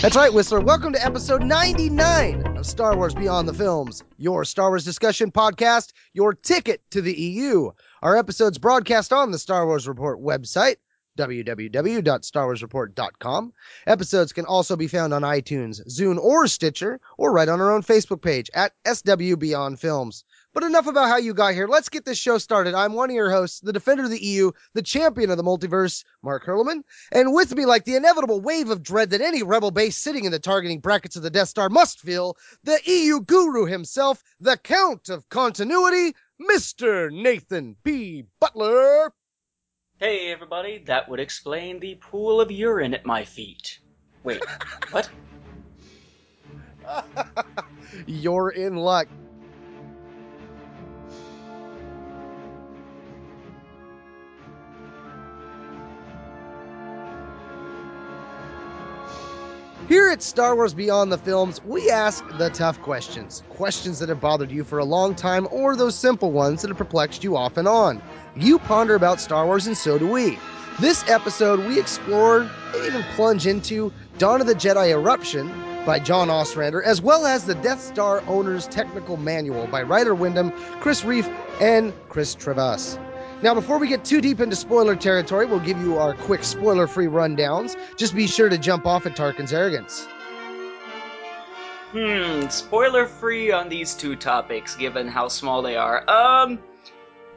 That's right, Whistler. Welcome to episode 99 of Star Wars Beyond the Films, your Star Wars discussion podcast, your ticket to the EU. Our episodes broadcast on the Star Wars Report website, www.StarWarsReport.com. Episodes can also be found on iTunes, Zune, or Stitcher, or right on our own Facebook page at SW Beyond Films. But enough about how you got here. Let's get this show started. I'm one of your hosts, the defender of the EU, the champion of the multiverse, Mark Herleman. And with me, like the inevitable wave of dread that any rebel base sitting in the targeting brackets of the Death Star must feel, the EU guru himself, the Count of Continuity, Mr. Nathan P. Butler. Hey, everybody, that would explain the pool of urine at my feet. Wait, what? You're in luck. Here at Star Wars Beyond the Films, we ask the tough questions. Questions that have bothered you for a long time, or those simple ones that have perplexed you off and on. You ponder about Star Wars, and so do we. This episode, we explore, and even plunge into, Dawn of the Jedi Eruption by John Ostrander, as well as the Death Star Owner's Technical Manual by Ryder Wyndham, Chris Reeve, and Chris Trevasse. Now, before we get too deep into spoiler territory, we'll give you our quick spoiler-free rundowns. Just be sure to jump off at Tarkin's arrogance. Spoiler-free on these two topics, given how small they are.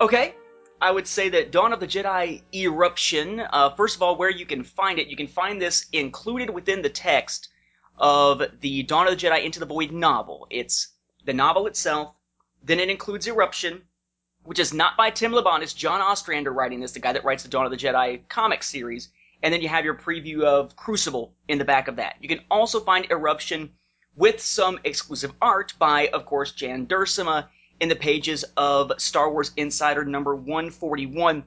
Okay. I would say that Dawn of the Jedi Eruption, first of all, where you can find this included within the text of the Dawn of the Jedi Into the Void novel. It's the novel itself, then it includes Eruption, which is not by Tim Lebbon, it's John Ostrander writing this, the guy that writes the Dawn of the Jedi comic series, and then you have your preview of Crucible in the back of that. You can also find Eruption with some exclusive art by, of course, Jan Duursema in the pages of Star Wars Insider number 141,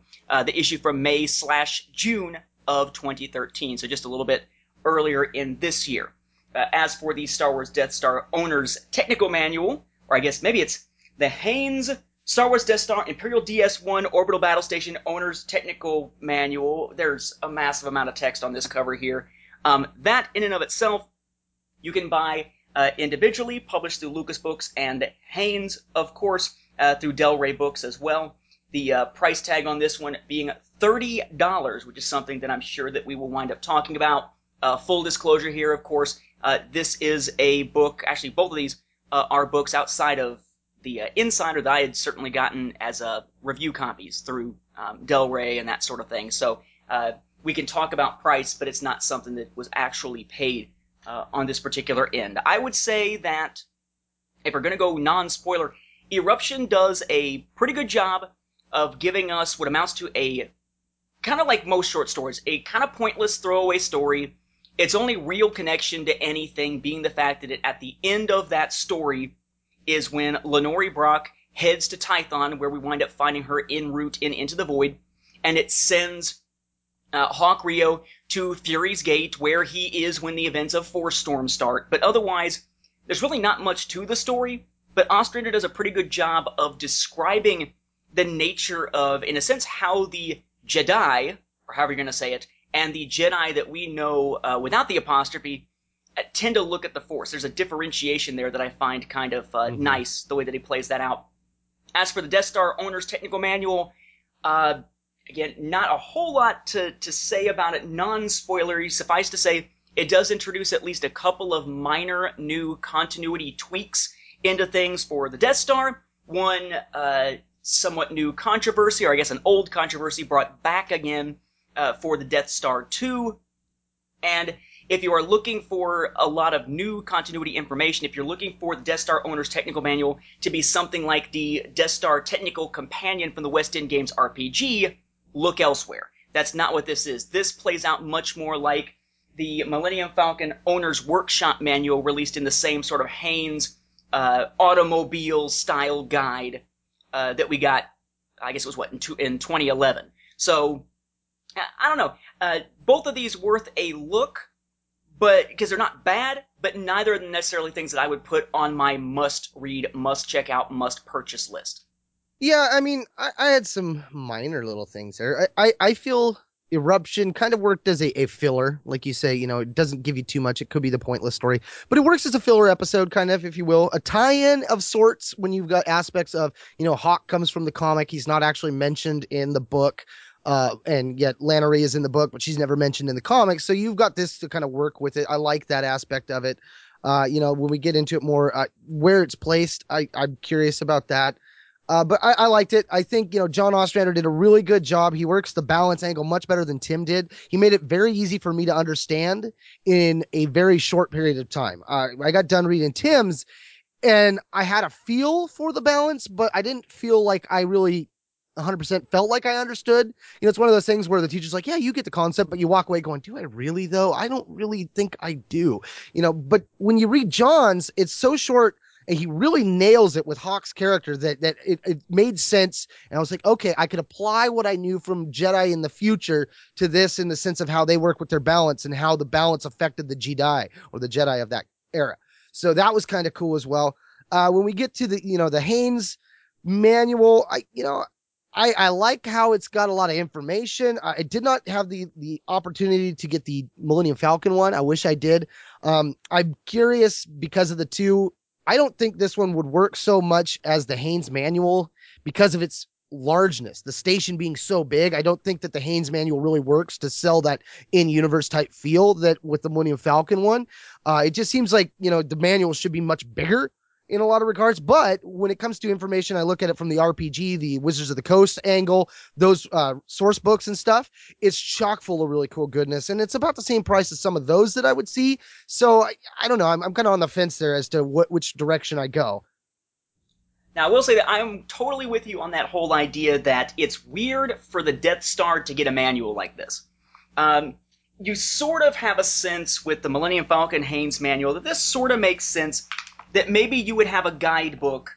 the issue from May/June of 2013, so just a little bit earlier in this year. As for the Star Wars Death Star Owner's Technical Manual, or I guess maybe it's the Haynes Star Wars Death Star Imperial DS-1 Orbital Battle Station Owner's Technical Manual. There's a massive amount of text on this cover here. That, in and of itself, you can buy individually, published through Lucas Books and Haynes, of course, through Del Rey Books as well. The price tag on this one being $30, which is something that I'm sure that we will wind up talking about. Full disclosure here, of course, this is a book, actually both of these are books outside of the Insider that I had certainly gotten as review copies through Del Rey and that sort of thing. So we can talk about price, but it's not something that was actually paid on this particular end. I would say that if we're going to go non-spoiler, Eruption does a pretty good job of giving us what amounts to a, kind of like most short stories, a kind of pointless throwaway story. Its only real connection to anything being the fact that at the end of that story is when Lanoree Brock heads to Tython, where we wind up finding her en route Into the Void, and it sends Hawk Ryo to Fury's Gate, where he is when the events of Force Storm start. But otherwise, there's really not much to the story, but Ostrander does a pretty good job of describing the nature of, in a sense, how the Jedi, or however you're going to say it, and the Jedi that we know without the apostrophe, tend to look at the Force. There's a differentiation there that I find kind of nice, the way that he plays that out. As for the Death Star Owner's Technical Manual, again, not a whole lot to say about it, non-spoilery. Suffice to say, it does introduce at least a couple of minor new continuity tweaks into things for the Death Star. One somewhat new controversy, or I guess an old controversy brought back again for the Death Star 2. And if you are looking for a lot of new continuity information, if you're looking for the Death Star Owner's Technical Manual to be something like the Death Star Technical Companion from the West End Games RPG, look elsewhere. That's not what this is. This plays out much more like the Millennium Falcon Owner's Workshop Manual released in the same sort of Haynes automobile-style guide that we got, I guess it was, in 2011. So, I don't know. Both of these worth a look, but because they're not bad, but neither of them necessarily things that I would put on my must-read, must-check-out, must-purchase list. Yeah, I mean, I had some minor little things there. I feel Eruption kind of worked as a filler. Like you say, you know, it doesn't give you too much. It could be the pointless story, but it works as a filler episode, kind of, if you will. A tie-in of sorts when you've got aspects of, you know, Hawk comes from the comic. He's not actually mentioned in the book. And yet Lanoree is in the book, but she's never mentioned in the comics. So you've got this to kind of work with it. I like that aspect of it. You know, when we get into it more, where it's placed, I'm curious about that. But I liked it. I think, you know, John Ostrander did a really good job. He works the balance angle much better than Tim did. He made it very easy for me to understand in a very short period of time. I got done reading Tim's and I had a feel for the balance, but I didn't feel like I really 100% felt like I understood. You know, it's one of those things where the teacher's like, yeah, you get the concept, but you walk away going, do I really though? I don't really think I do. You know, but when you read John's, it's so short. And he really nails it with Hawk's character that it made sense. And I was like, okay, I could apply what I knew from Jedi in the future to this in the sense of how they work with their balance and how the balance affected the Jedi or the Jedi of that era. So that was kind of cool as well. When we get to the, you know, the Haynes manual, I like how it's got a lot of information. I did not have the opportunity to get the Millennium Falcon one. I wish I did. I'm curious because of the two. I don't think this one would work so much as the Haynes manual because of its largeness, the station being so big. I don't think that the Haynes manual really works to sell that in-universe type feel that with the Millennium Falcon one. It just seems like, you know, the manual should be much bigger in a lot of regards. But when it comes to information, I look at it from the RPG, the Wizards of the Coast angle, those source books and stuff. It's chock full of really cool goodness. And it's about the same price as some of those that I would see. So I don't know. I'm kind of on the fence there as to which direction I go. Now, I will say that I'm totally with you on that whole idea that it's weird for the Death Star to get a manual like this. You sort of have a sense with the Millennium Falcon Haynes manual that this sort of makes sense, that maybe you would have a guidebook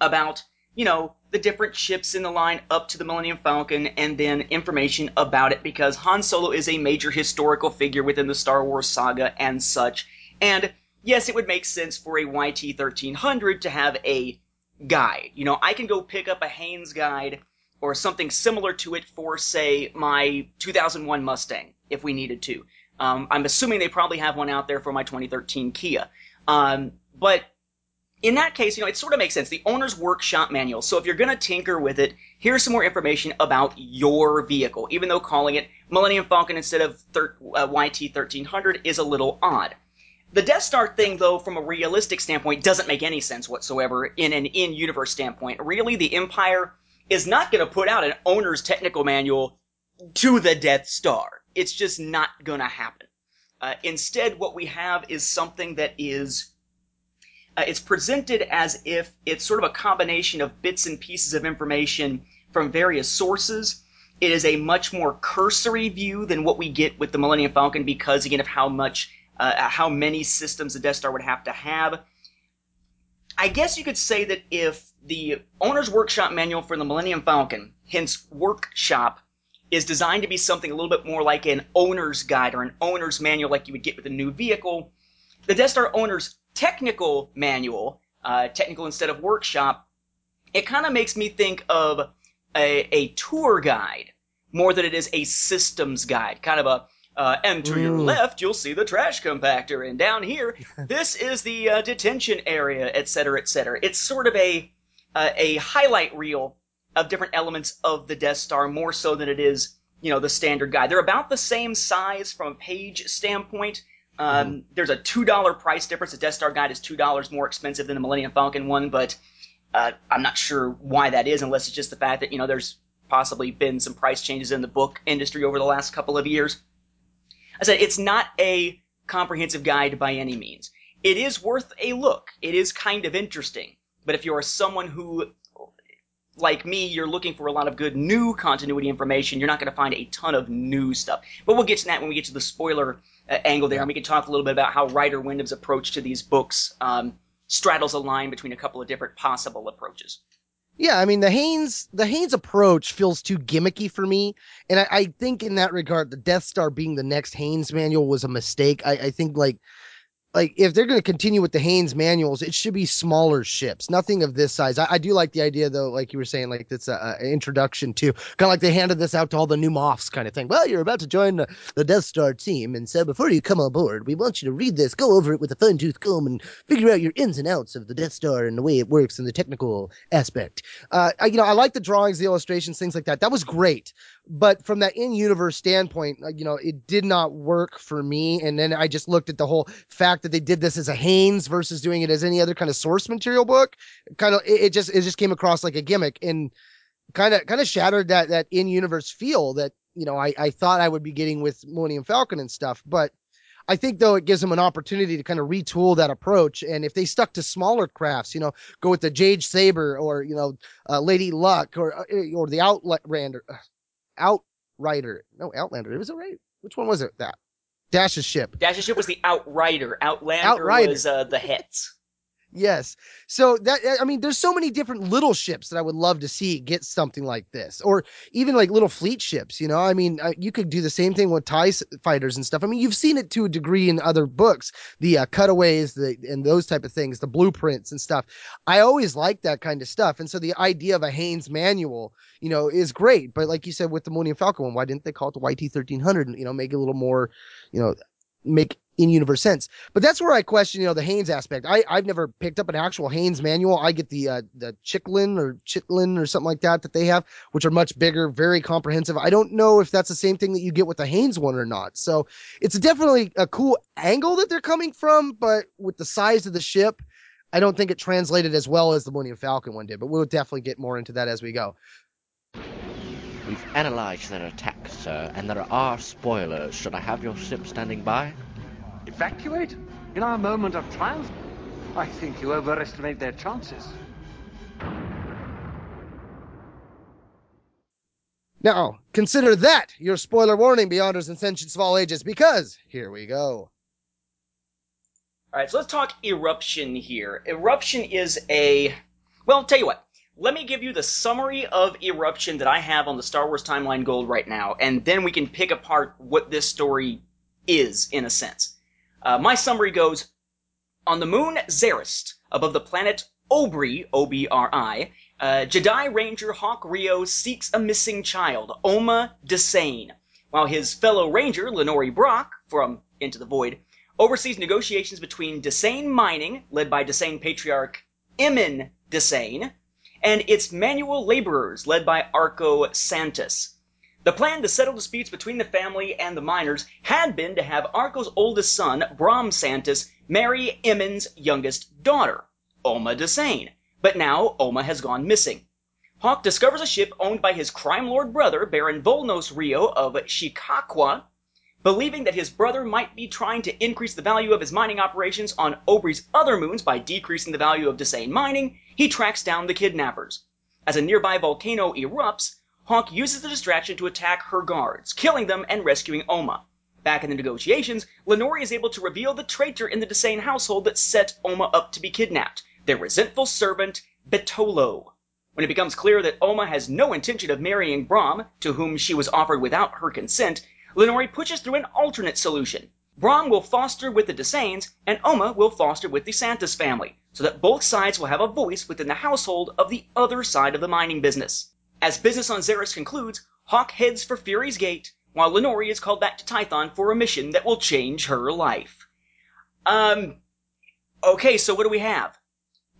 about, you know, the different ships in the line up to the Millennium Falcon and then information about it, because Han Solo is a major historical figure within the Star Wars saga and such. And yes, it would make sense for a YT-1300 to have a guide. You know, I can go pick up a Haynes guide or something similar to it for, say, my 2001 Mustang, if we needed to. I'm assuming they probably have one out there for my 2013 Kia. But in that case, you know, it sort of makes sense. The Owner's Workshop Manual. So if you're going to tinker with it, here's some more information about your vehicle, even though calling it Millennium Falcon instead of YT-1300 is a little odd. The Death Star thing, though, from a realistic standpoint, doesn't make any sense whatsoever in an in-universe standpoint. Really, the Empire is not going to put out an Owner's Technical Manual to the Death Star. It's just not going to happen. Instead, what we have is something that is... it's presented as if it's sort of a combination of bits and pieces of information from various sources. It is a much more cursory view than what we get with the Millennium Falcon because, again, of how many systems the Death Star would have to have. I guess you could say that if the Owner's Workshop Manual for the Millennium Falcon, hence Workshop, is designed to be something a little bit more like an owner's guide or an owner's manual like you would get with a new vehicle, the Death Star Owner's Technical Manual, technical instead of workshop, it kind of makes me think of a tour guide more than it is a systems guide. Kind of a, and to your left, you'll see the trash compactor, and down here, this is the detention area, et cetera, et cetera. It's sort of a highlight reel of different elements of the Death Star more so than it is, you know, the standard guide. They're about the same size from a page standpoint. There's a $2 price difference. The Death Star guide is $2 more expensive than the Millennium Falcon one, but I'm not sure why that is, unless it's just the fact that, you know, there's possibly been some price changes in the book industry over the last couple of years. I said it's not a comprehensive guide by any means. It is worth a look. It is kind of interesting, but if you're someone who like me, you're looking for a lot of good new continuity information, you're not going to find a ton of new stuff. But we'll get to that when we get to the spoiler angle there, and we can talk a little bit about how Ryder Wyndham's approach to these books straddles a line between a couple of different possible approaches. Yeah, I mean, the Haynes approach feels too gimmicky for me, and I think in that regard, the Death Star being the next Haynes manual was a mistake. I think, like if they're going to continue with the Haynes manuals, it should be smaller ships, nothing of this size. I do like the idea, though, like you were saying, like it's an introduction to, kind of like they handed this out to all the new Moffs kind of thing. Well, you're about to join the Death Star team, and so before you come on board, we want you to read this, go over it with a fine-tooth comb, and figure out your ins and outs of the Death Star and the way it works and the technical aspect. I like the drawings, the illustrations, things like that. That was great. But from that in-universe standpoint, it did not work for me. And then I just looked at the whole fact that they did this as a Haynes versus doing it as any other kind of source material book. Kind of, it just came across like a gimmick and kind of shattered that in-universe feel that I thought I would be getting with Millennium Falcon and stuff. But I think, though, it gives them an opportunity to kind of retool that approach. And if they stuck to smaller crafts, go with the Jade Saber or Lady Luck or the Outlander. It was a right. Which one was it? That Dash's ship. Dash's ship was the Outrider. Outlander was the Hets. Yes. So that, I mean, there's so many different little ships that I would love to see get something like this, or even like little fleet ships. I mean, you could do the same thing with TIE fighters and stuff. I mean, you've seen it to a degree in other books, the cutaways, and those type of things, the blueprints and stuff. I always like that kind of stuff. And so the idea of a Haynes manual, is great. But like you said, with the Millennium Falcon one, why didn't they call it the YT 1300 and, make it a little more, make in-universe sense. But that's where I question, the Haynes aspect. I've never picked up an actual Haynes manual. I get the Chitlin or something like that they have, which are much bigger, very comprehensive. I don't know if that's the same thing that you get with the Haynes one or not. So it's definitely a cool angle that they're coming from, but with the size of the ship, I don't think it translated as well as the Millennium Falcon one did, but we'll definitely get more into that as we go. We've analyzed their attack, sir, and there are spoilers. Should I have your ship standing by? Evacuate? In our moment of triumph? I think you overestimate their chances. Now, consider that your spoiler warning, Beyonders and Sentients of all ages, because here we go. All right, so let's talk Eruption here. Eruption is Well, tell you what. Let me give you the summary of Eruption that I have on the Star Wars Timeline Gold right now, and then we can pick apart what this story is, in a sense. My summary goes, on the moon Zarist, above the planet Obri, O-B-R-I, Jedi Ranger Hawk Ryo seeks a missing child, Oma Desane, while his fellow ranger, Lanoree Brock, from Into the Void, oversees negotiations between Desane Mining, led by Desane Patriarch Emin Desane, and its manual laborers, led by Arco Santus. The plan to settle disputes between the family and the miners had been to have Arco's oldest son, Bram Santus, marry Emin's youngest daughter, Oma Desane. But now, Oma has gone missing. Hawk discovers a ship owned by his crime lord brother, Baron Volnos Ryo of Shikakwa, believing that his brother might be trying to increase the value of his mining operations on Obri's other moons by decreasing the value of Desane mining, he tracks down the kidnappers. As a nearby volcano erupts, Hawk uses the distraction to attack her guards, killing them and rescuing Oma. Back in the negotiations, Lanoree is able to reveal the traitor in the Desane household that set Oma up to be kidnapped, their resentful servant, Betolo. When it becomes clear that Oma has no intention of marrying Brom, to whom she was offered without her consent, Lanoree pushes through an alternate solution. Brom will foster with the Desanes, and Oma will foster with the Santus family, so that both sides will have a voice within the household of the other side of the mining business. As business on Zarist concludes, Hawk heads for Fury's Gate, while Lanoree is called back to Tython for a mission that will change her life. Okay, so what do we have?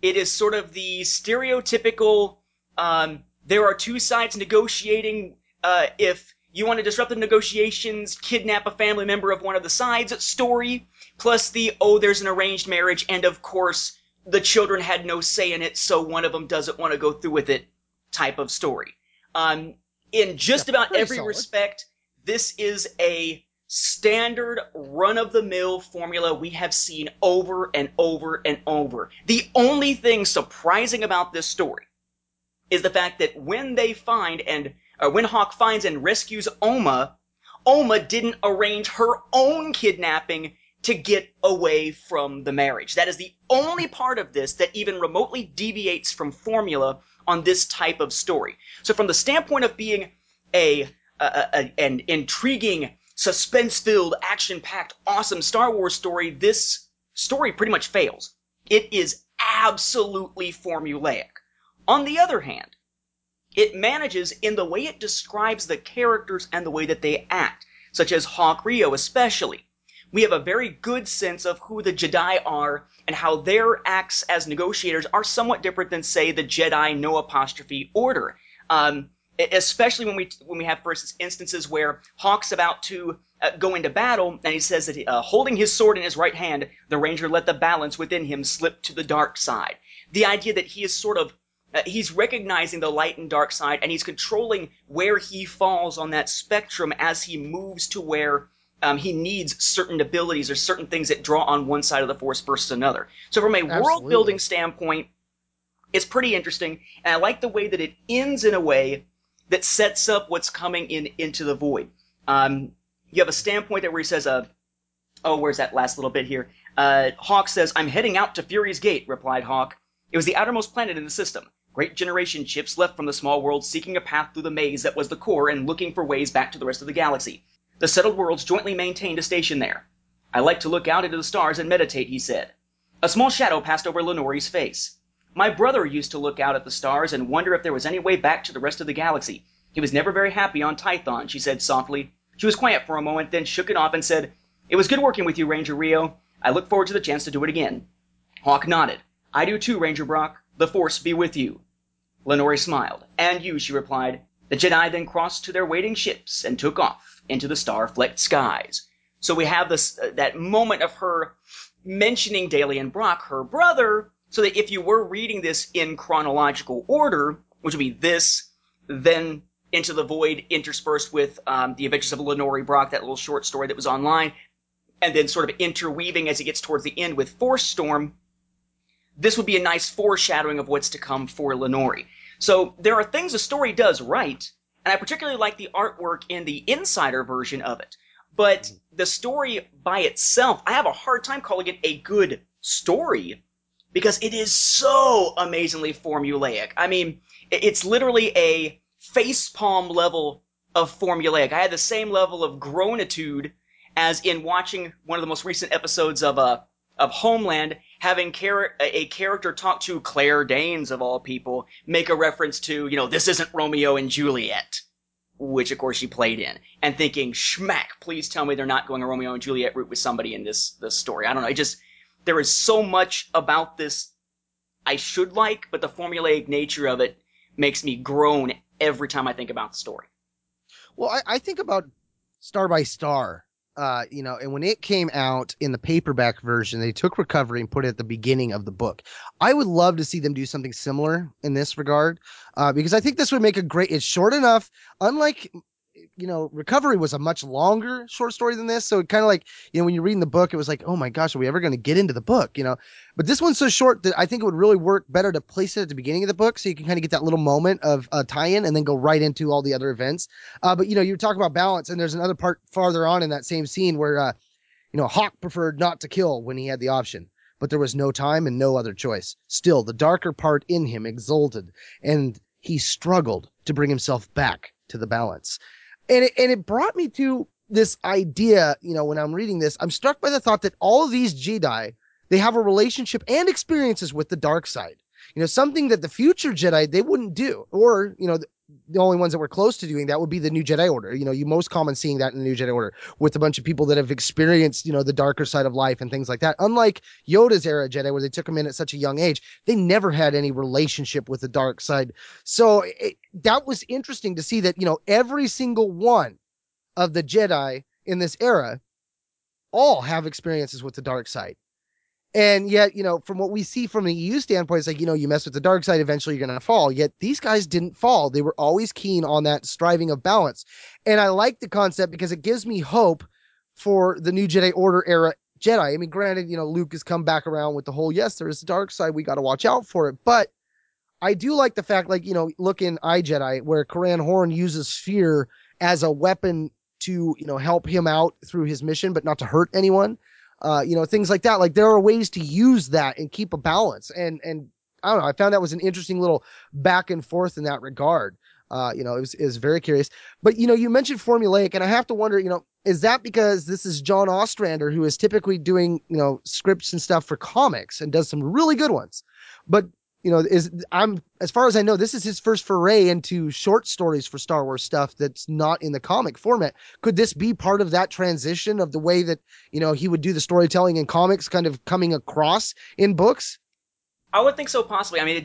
It is sort of the stereotypical, there are two sides negotiating, if you want to disrupt the negotiations, kidnap a family member of one of the sides story, plus the, there's an arranged marriage, and of course, the children had no say in it, so one of them doesn't want to go through with it type of story. In just about every respect, this is a standard run-of-the-mill formula we have seen over and over and over. The only thing surprising about this story is the fact that when they find when Hawk finds and rescues Oma, Oma didn't arrange her own kidnapping to get away from the marriage. That is the only part of this that even remotely deviates from formula on this type of story. So from the standpoint of being an intriguing, suspense-filled, action-packed, awesome Star Wars story, this story pretty much fails. It is absolutely formulaic. On the other hand, it manages in the way it describes the characters and the way that they act, such as Hawk Ryo especially. We have a very good sense of who the Jedi are and how their acts as negotiators are somewhat different than, say, the Jedi Order. Especially when we have, for instance, instances where Hawk's about to go into battle, and he says that holding his sword in his right hand, the Ranger let the balance within him slip to the dark side. The idea that he is sort of he's recognizing the light and dark side, and he's controlling where he falls on that spectrum as he moves to where he needs certain abilities or certain things that draw on one side of the Force versus another. So from a world-building standpoint, it's pretty interesting, and I like the way that it ends in a way that sets up what's coming in Into the Void. You have a standpoint there where he says, where's that last little bit here? Hawk says, "I'm heading out to Fury's Gate," replied Hawk. "It was the outermost planet in the system. Great generation chips left from the small world seeking a path through the maze that was the core and looking for ways back to the rest of the galaxy. The settled worlds jointly maintained a station there. I like to look out into the stars and meditate," he said. A small shadow passed over Lanoree's face. "My brother used to look out at the stars and wonder if there was any way back to the rest of the galaxy. He was never very happy on Tython," she said softly. She was quiet for a moment, then shook it off and said, "It was good working with you, Ranger Ryo. I look forward to the chance to do it again." Hawk nodded. "I do too, Ranger Brock. The Force be with you." Lanoree smiled. "And you," she replied. The Jedi then crossed to their waiting ships and took off into the star-flecked skies. So we have this that moment of her mentioning Dalian Brock, her brother, so that if you were reading this in chronological order, which would be this, then Into the Void interspersed with The Adventures of Lanoree Brock, that little short story that was online, and then sort of interweaving as it gets towards the end with Force Storm, this would be a nice foreshadowing of what's to come for Lanoree. So there are things the story does right, and I particularly like the artwork in the Insider version of it. But the story by itself, I have a hard time calling it a good story because it is so amazingly formulaic. I mean, it's literally a facepalm level of formulaic. I had the same level of groanitude as in watching one of the most recent episodes of Homeland, having a character talk to Claire Danes, of all people, make a reference to, this isn't Romeo and Juliet, which, of course, she played in, and thinking, schmack, please tell me they're not going a Romeo and Juliet route with somebody in this story. I don't know. There is so much about this I should like, but the formulaic nature of it makes me groan every time I think about the story. Well, I think about Star by Star. And when it came out in the paperback version, they took Recovery and put it at the beginning of the book. I would love to see them do something similar in this regard, because I think this would make a great, it's short enough. Unlike, Recovery was a much longer short story than this. So it kind of like, when you're reading the book, it was like, oh my gosh, are we ever going to get into the book? But this one's so short that I think it would really work better to place it at the beginning of the book. So you can kind of get that little moment of tie-in and then go right into all the other events. But you talk about balance, and there's another part farther on in that same scene where, Hawk preferred not to kill when he had the option, but there was no time and no other choice. Still, the darker part in him exulted, and he struggled to bring himself back to the balance. And it brought me to this idea, when I'm reading this, I'm struck by the thought that all of these Jedi, they have a relationship and experiences with the dark side, something that the future Jedi, they wouldn't do, or, the only ones that were close to doing that would be the New Jedi Order. You most common seeing that in the New Jedi Order with a bunch of people that have experienced, the darker side of life and things like that. Unlike Yoda's era Jedi, where they took him in at such a young age, they never had any relationship with the dark side. So that was interesting to see that, every single one of the Jedi in this era all have experiences with the dark side. And yet, from what we see from an EU standpoint, it's like, you mess with the dark side, eventually you're going to fall. Yet these guys didn't fall. They were always keen on that striving of balance. And I like the concept because it gives me hope for the New Jedi Order era Jedi. I mean, granted, Luke has come back around with the whole, yes, there is the dark side. We got to watch out for it. But I do like the fact, like, you know, look in iJedi where Karan Horn uses fear as a weapon to, you know, help him out through his mission, but not to hurt anyone. You know, things like that. Like, there are ways to use that and keep a balance. And I don't know, I found that was an interesting little back and forth in that regard. You know, it was very curious. But, you know, you mentioned formulaic, and I have to wonder, you know, is that because this is John Ostrander, who is typically doing, you know, scripts and stuff for comics and does some really good ones? But, you know, as far as I know, this is his first foray into short stories for Star Wars stuff that's not in the comic format. Could this be part of that transition of the way that, you know, he would do the storytelling in comics kind of coming across in books? I would think so, possibly. I mean,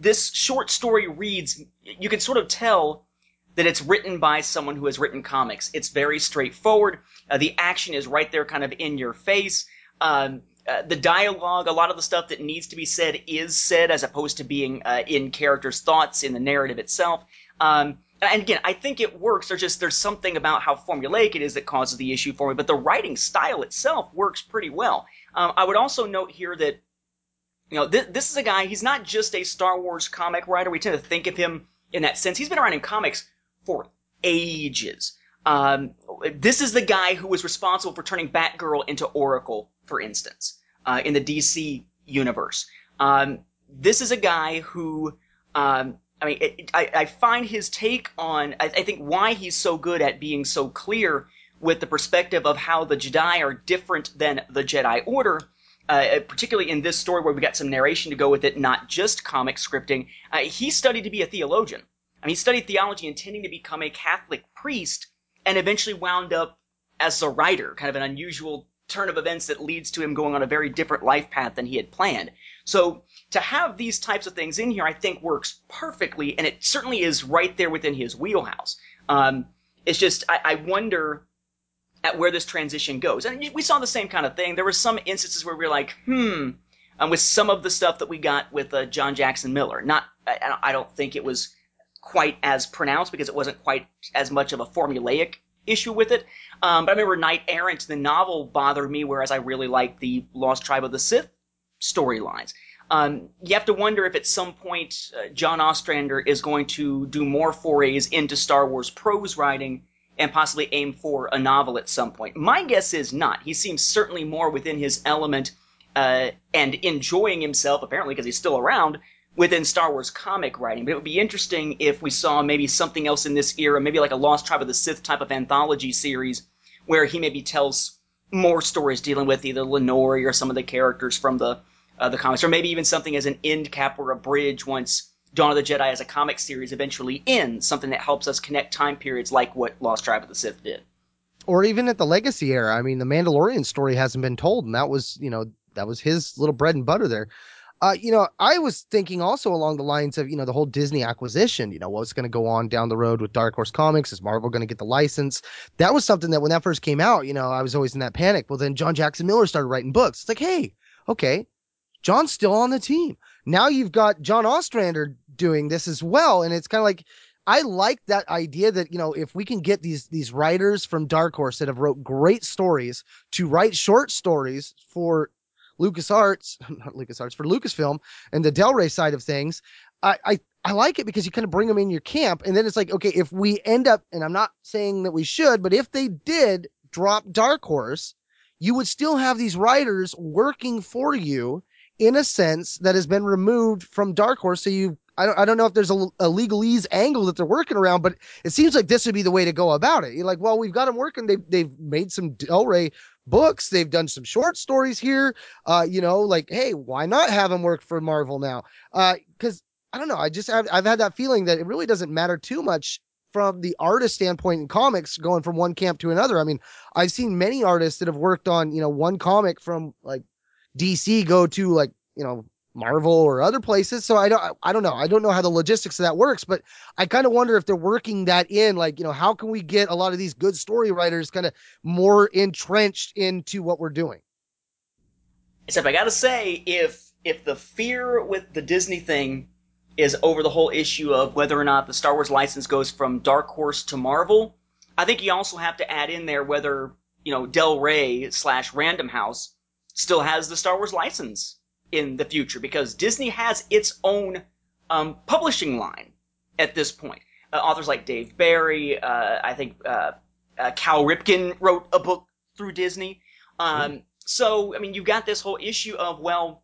this short story reads, you can sort of tell that it's written by someone who has written comics. It's very straightforward. The action is right there, kind of in your face. The dialogue, a lot of the stuff that needs to be said is said, as opposed to being in characters' thoughts in the narrative itself. And again, I think it works. There's something about how formulaic it is that causes the issue for me, but the writing style itself works pretty well. I would also note here that, you know, this is a guy, he's not just a Star Wars comic writer. We tend to think of him in that sense. He's been around in comics for ages. This is the guy who was responsible for turning Batgirl into Oracle, for instance, in the DC universe. This is a guy who, I find his take on, I think why he's so good at being so clear with the perspective of how the Jedi are different than the Jedi Order, particularly in this story where we got some narration to go with it, not just comic scripting. He studied to be a theologian. I mean, he studied theology intending to become a Catholic priest and eventually wound up as a writer, kind of an unusual turn of events that leads to him going on a very different life path than he had planned. So to have these types of things in here, I think works perfectly, and it certainly is right there within his wheelhouse. It's just, I wonder at where this transition goes. And we saw the same kind of thing. There were some instances where we were like, with some of the stuff that we got with John Jackson Miller. I don't think it was quite as pronounced because it wasn't quite as much of a formulaic issue with it. But I remember Knight Errant, the novel, bothered me, whereas I really liked the Lost Tribe of the Sith storylines. You have to wonder if at some point John Ostrander is going to do more forays into Star Wars prose writing and possibly aim for a novel at some point. My guess is not. He seems certainly more within his element and enjoying himself, apparently, because he's still around, within Star Wars comic writing. But it would be interesting if we saw maybe something else in this era, maybe like a Lost Tribe of the Sith type of anthology series, where he maybe tells more stories dealing with either Lanoree or some of the characters from the comics, or maybe even something as an end cap or a bridge once Dawn of the Jedi as a comic series eventually ends, something that helps us connect time periods like what Lost Tribe of the Sith did. Or even at the Legacy era. I mean, the Mandalorian story hasn't been told, and that was his little bread and butter there. You know, I was thinking also along the lines of, you know, the whole Disney acquisition, you know, what's going to go on down the road with Dark Horse Comics? Is Marvel going to get the license? That was something that when that first came out, you know, I was always in that panic. Well, then John Jackson Miller started writing books. It's like, hey, okay, John's still on the team. Now you've got John Ostrander doing this as well. And it's kind of like, I like that idea that, you know, if we can get these writers from Dark Horse that have wrote great stories to write short stories for for Lucasfilm and the Del Rey side of things, I like it because you kind of bring them in your camp, and then it's like, okay, if we end up, and I'm not saying that we should, but if they did drop Dark Horse, you would still have these writers working for you in a sense that has been removed from Dark Horse. So I don't know if there's a legalese angle that they're working around, but it seems like this would be the way to go about it. You're like, well, we've got them working. They've made some Del Rey books. They've done some short stories here. You know, like, hey, why not have them work for Marvel now? Because I don't know. I've had that feeling that it really doesn't matter too much from the artist standpoint in comics going from one camp to another. I mean, I've seen many artists that have worked on, you know, one comic from like DC go to like, you know, Marvel or other places. So I don't know. I don't know how the logistics of that works, but I kind of wonder if they're working that in, like, you know, how can we get a lot of these good story writers kind of more entrenched into what we're doing? Except I got to say, if the fear with the Disney thing is over the whole issue of whether or not the Star Wars license goes from Dark Horse to Marvel, I think you also have to add in there whether, you know, Del Rey / Random House still has the Star Wars license in the future, because Disney has its own publishing line at this point. Authors like Dave Barry, I think Cal Ripken wrote a book through Disney. So, I mean, you've got this whole issue of, well,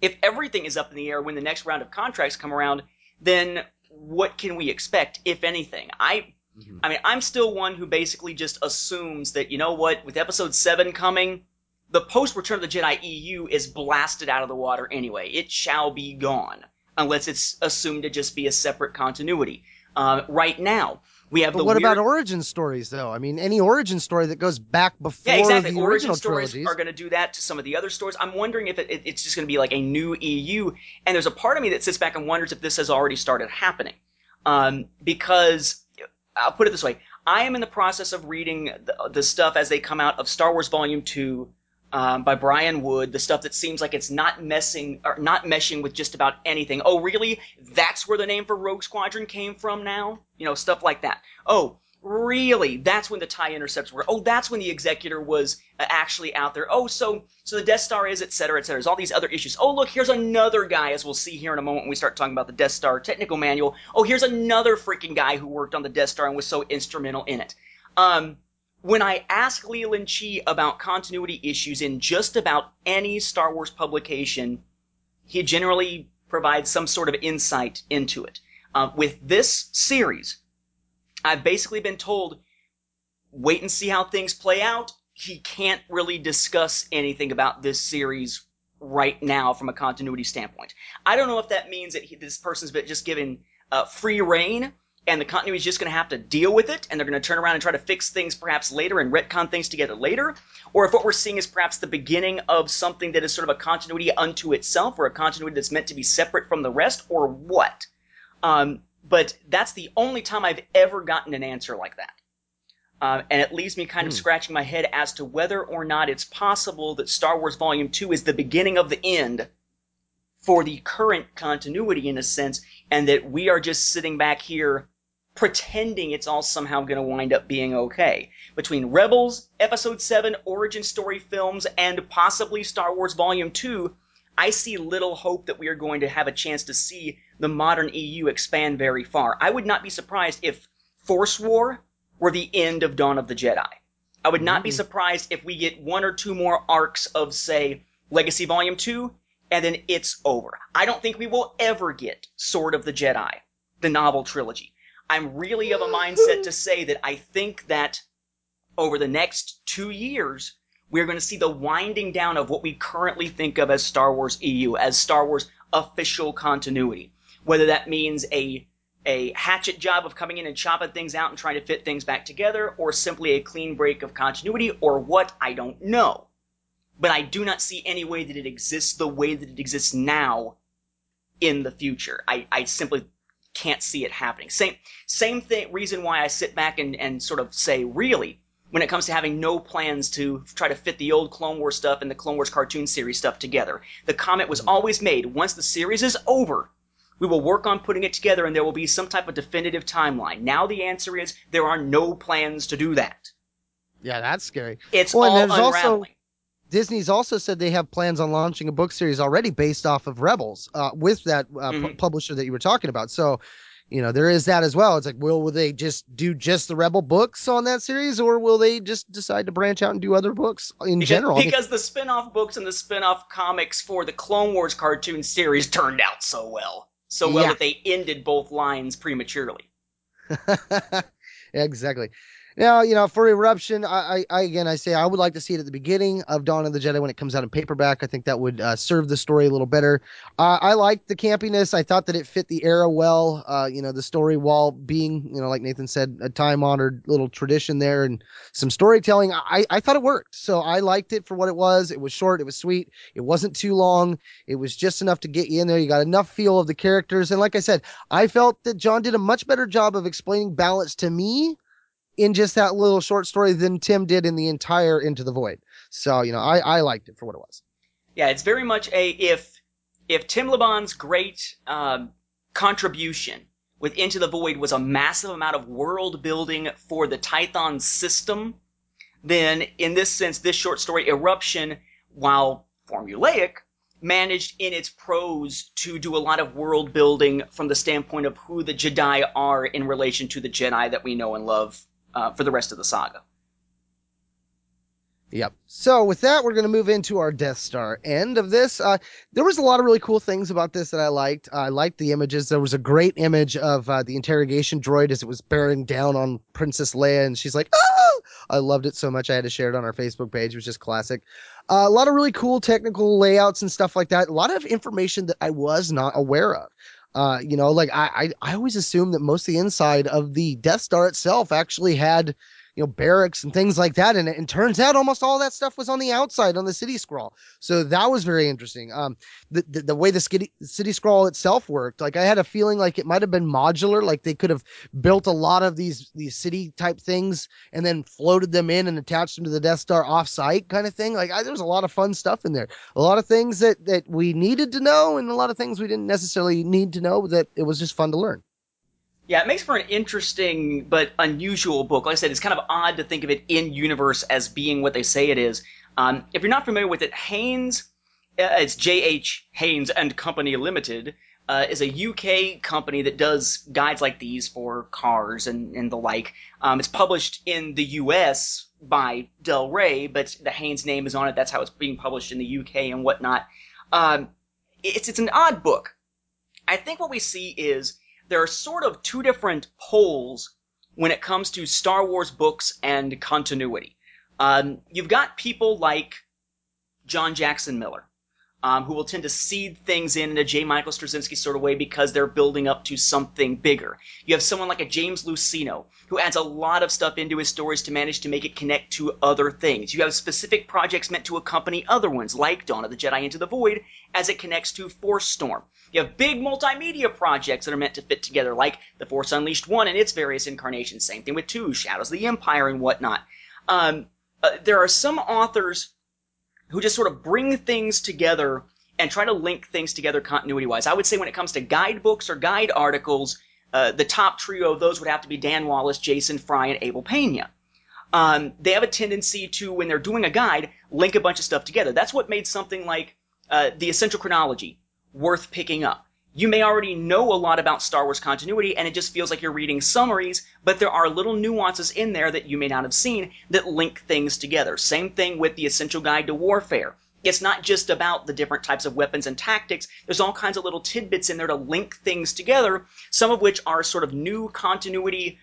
if everything is up in the air when the next round of contracts come around, then what can we expect, if anything? I mean, I'm still one who basically just assumes that, you know what, with Episode 7 coming, the post-Return of the Jedi EU is blasted out of the water anyway. It shall be gone, unless it's assumed to just be a separate continuity. Right now, we have But what about origin stories, though? I mean, any origin story that goes back before the original stories trilogies. Are going to do that to some of the other stories. I'm wondering if it's just going to be like a new EU, and there's a part of me that sits back and wonders if this has already started happening. Because, I'll put it this way, I am in the process of reading the stuff as they come out of Star Wars Volume 2 by Brian Wood, the stuff that seems like it's not meshing with just about anything. Oh, really? That's where the name for Rogue Squadron came from now? You know, stuff like that. Oh, really? That's when the TIE intercepts were. Oh, that's when the Executor was actually out there. Oh, so the Death Star is, et cetera, et cetera. There's all these other issues. Oh, look, here's another guy, as we'll see here in a moment when we start talking about the Death Star technical manual. Oh, here's another freaking guy who worked on the Death Star and was so instrumental in it. When I ask Leland Chi about continuity issues in just about any Star Wars publication, he generally provides some sort of insight into it. With this series, I've basically been told, wait and see how things play out. He can't really discuss anything about this series right now from a continuity standpoint. I don't know if that means that this person's been just given free reign, and the continuity is just going to have to deal with it, and they're going to turn around and try to fix things perhaps later and retcon things together later, or if what we're seeing is perhaps the beginning of something that is sort of a continuity unto itself, or a continuity that's meant to be separate from the rest, or what. But that's the only time I've ever gotten an answer like that. And it leaves me kind of scratching my head as to whether or not it's possible that Star Wars Volume 2 is the beginning of the end for the current continuity, in a sense, and that we are just sitting back here pretending it's all somehow going to wind up being okay. Between Rebels, Episode 7, Origin Story films, and possibly Star Wars Volume 2, I see little hope that we are going to have a chance to see the modern EU expand very far. I would not be surprised if Force War were the end of Dawn of the Jedi. I would not be surprised if we get one or two more arcs of, say, Legacy Volume 2, and then it's over. I don't think we will ever get Sword of the Jedi, the novel trilogy. I'm really of a mindset to say that I think that over the next 2 years, we're going to see the winding down of what we currently think of as Star Wars EU, as Star Wars official continuity. Whether that means a hatchet job of coming in and chopping things out and trying to fit things back together, or simply a clean break of continuity, or what, I don't know. But I do not see any way that it exists the way that it exists now in the future. I simply can't see it happening. Same thing, reason why I sit back and sort of say, really, when it comes to having no plans to try to fit the old Clone Wars stuff and the Clone Wars cartoon series stuff together. The comment was always made, once the series is over, we will work on putting it together and there will be some type of definitive timeline. Now the answer is, there are no plans to do that. Yeah, that's scary. It's all unraveling. Disney's also said they have plans on launching a book series already based off of Rebels with that publisher that you were talking about. So, you know, there is that as well. It's like, will they just do just the Rebel books on that series, or will they just decide to branch out and do other books in general? Because the spin-off books and the spin-off comics for the Clone Wars cartoon series turned out so well. So well that they ended both lines prematurely. Exactly. Now, you know, for Eruption, I say I would like to see it at the beginning of Dawn of the Jedi when it comes out in paperback. I think that would serve the story a little better. I liked the campiness. I thought that it fit the era well, you know, the story while being, you know, like Nathan said, a time-honored little tradition there and some storytelling. I thought it worked, so I liked it for what it was. It was short. It was sweet. It wasn't too long. It was just enough to get you in there. You got enough feel of the characters. And like I said, I felt that John did a much better job of explaining balance to me in just that little short story than Tim did in the entire Into the Void. So, you know, I liked it for what it was. Yeah, it's very much a, if Tim Lebbon's great contribution with Into the Void was a massive amount of world building for the Tython system, then in this sense, this short story Eruption, while formulaic, managed in its prose to do a lot of world building from the standpoint of who the Jedi are in relation to the Jedi that we know and love for the rest of the saga. Yep. So with that, we're going to move into our Death Star end of this. There was a lot of really cool things about this that I liked. I liked the images. There was a great image of the interrogation droid as it was bearing down on Princess Leia, and she's like, oh! I loved it so much I had to share it on our Facebook page. It was just classic. A lot of really cool technical layouts and stuff like that. A lot of information that I was not aware of. You know, like I always assumed that most of the inside of the Death Star itself actually had, you know, barracks and things like that. And turns out almost all that stuff was on the outside on the city scroll. So that was very interesting. The way the city scroll itself worked, like I had a feeling like it might've been modular. Like they could have built a lot of these city type things and then floated them in and attached them to the Death Star off site kind of thing. Like there was a lot of fun stuff in there, a lot of things that we needed to know and a lot of things we didn't necessarily need to know, that it was just fun to learn. Yeah, it makes for an interesting but unusual book. Like I said, it's kind of odd to think of it in-universe as being what they say it is. If you're not familiar with it, Haynes, it's J.H. Haynes and Company Limited, is a UK company that does guides like these for cars and the like. It's published in the U.S. by Del Rey, but the Haynes name is on it. That's how it's being published in the UK and whatnot. It's an odd book. I think what we see is there are sort of two different poles when it comes to Star Wars books and continuity. You've got people like John Jackson Miller, who will tend to seed things in a J. Michael Straczynski sort of way because they're building up to something bigger. You have someone like a James Luceno, who adds a lot of stuff into his stories to manage to make it connect to other things. You have specific projects meant to accompany other ones, like Dawn of the Jedi Into the Void, as it connects to Force Storm. You have big multimedia projects that are meant to fit together, like The Force Unleashed 1 and its various incarnations. Same thing with 2, Shadows of the Empire and whatnot. There are some authors who just sort of bring things together and try to link things together continuity-wise. I would say when it comes to guidebooks or guide articles, the top trio of those would have to be Dan Wallace, Jason Fry, and Abel Pena. They have a tendency to, when they're doing a guide, link a bunch of stuff together. That's what made something like The Essential Chronology worth picking up. You may already know a lot about Star Wars continuity, and it just feels like you're reading summaries, but there are little nuances in there that you may not have seen that link things together. Same thing with The Essential Guide to Warfare. It's not just about the different types of weapons and tactics. There's all kinds of little tidbits in there to link things together, some of which are sort of new continuity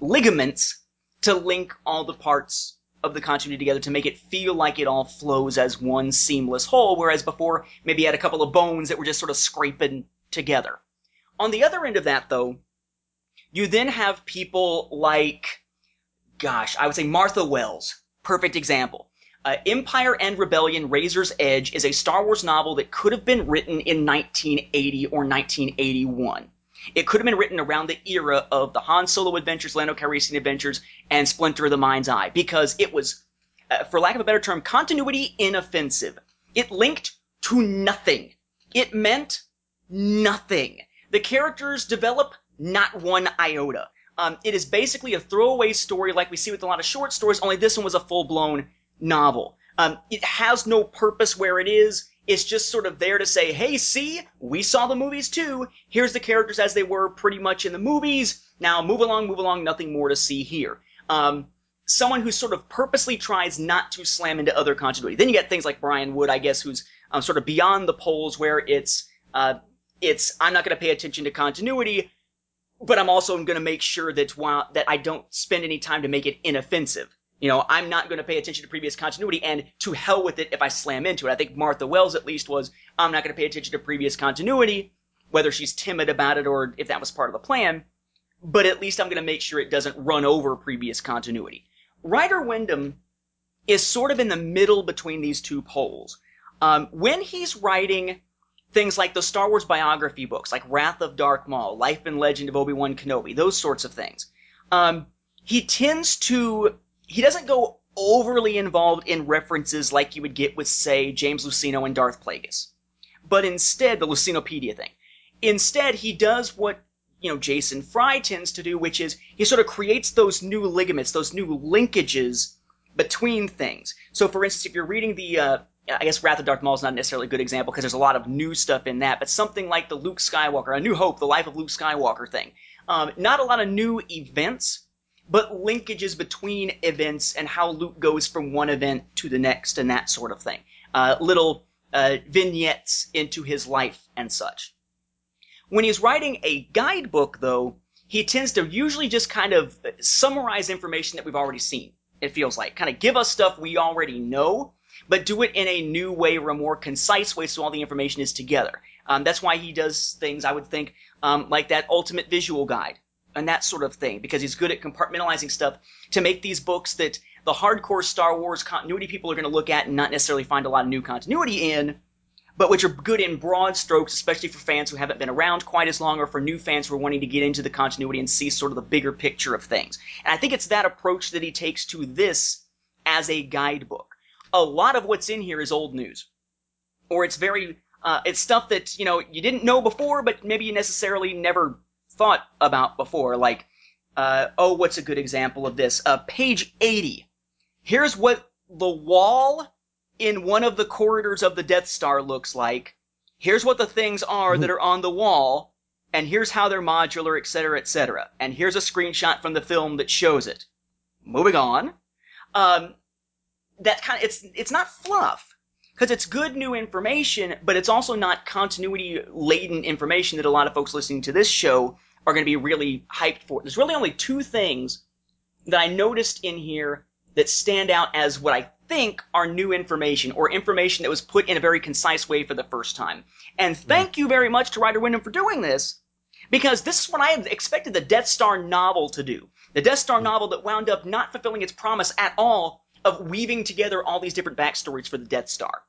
ligaments to link all the parts of the continuity together to make it feel like it all flows as one seamless whole, whereas before maybe you had a couple of bones that were just sort of scraping together. On the other end of that, though, you then have people like, I would say Martha Wells, perfect example. Empire and Rebellion, Razor's Edge is a Star Wars novel that could have been written in 1980 or 1981. It could have been written around the era of the Han Solo Adventures, Lando Calrissian Adventures, and Splinter of the Mind's Eye, because it was, for lack of a better term, continuity inoffensive. It linked to nothing. It meant nothing. The characters develop not one iota. It is basically a throwaway story like we see with a lot of short stories, only this one was a full-blown novel. It has no purpose where it is. It's just sort of there to say, hey, see, we saw the movies too. Here's the characters as they were pretty much in the movies. Now move along, nothing more to see here. Someone who sort of purposely tries not to slam into other continuity. Then you get things like Brian Wood, I guess, who's sort of beyond the poles where it's I'm not going to pay attention to continuity, but I'm also going to make sure that that I don't spend any time to make it inoffensive. You know, I'm not going to pay attention to previous continuity, and to hell with it if I slam into it. I think Martha Wells at least was, I'm not going to pay attention to previous continuity, whether she's timid about it or if that was part of the plan, but at least I'm going to make sure it doesn't run over previous continuity. Ryder Wyndham is sort of in the middle between these two poles. When he's writing things like the Star Wars biography books, like Wrath of Darth Maul, Life and Legend of Obi-Wan Kenobi, those sorts of things, he tends to... He doesn't go overly involved in references like you would get with, say, James Luceno and Darth Plagueis. But instead, the Lucenopedia thing. Instead, he does what, you know, Jason Fry tends to do, which is he sort of creates those new ligaments, those new linkages between things. So, for instance, if you're reading the I guess Wrath of Darth Maul is not necessarily a good example because there's a lot of new stuff in that, but something like the Luke Skywalker, A New Hope, the life of Luke Skywalker thing. Not a lot of new events, but linkages between events and how Luke goes from one event to the next and that sort of thing. Little vignettes into his life and such. When he's writing a guidebook, though, he tends to usually just kind of summarize information that we've already seen, it feels like. Kind of give us stuff we already know, but do it in a new way or a more concise way so all the information is together. That's why he does things, I would think, like that ultimate visual guide and that sort of thing, because he's good at compartmentalizing stuff to make these books that the hardcore Star Wars continuity people are going to look at and not necessarily find a lot of new continuity in, but which are good in broad strokes, especially for fans who haven't been around quite as long or for new fans who are wanting to get into the continuity and see sort of the bigger picture of things. And I think it's that approach that he takes to this as a guidebook. A lot of what's in here is old news, or it's very it's stuff that, you know, you didn't know before, but maybe you necessarily never thought about before. Like, what's a good example of this? Page 80. Here's what the wall in one of the corridors of the Death Star looks like. Here's what the things are that are on the wall, and here's how they're modular, etc., etc. And here's a screenshot from the film that shows it. Moving on. That kind of, it's not fluff, because it's good new information, but it's also not continuity-laden information that a lot of folks listening to this show are going to be really hyped for. There's really only two things that I noticed in here that stand out as what I think are new information, or information that was put in a very concise way for the first time. And thank you very much to Ryder Wyndham for doing this, because this is what I had expected the Death Star novel to do. The Death Star novel that wound up not fulfilling its promise at all of weaving together all these different backstories for the Death Star.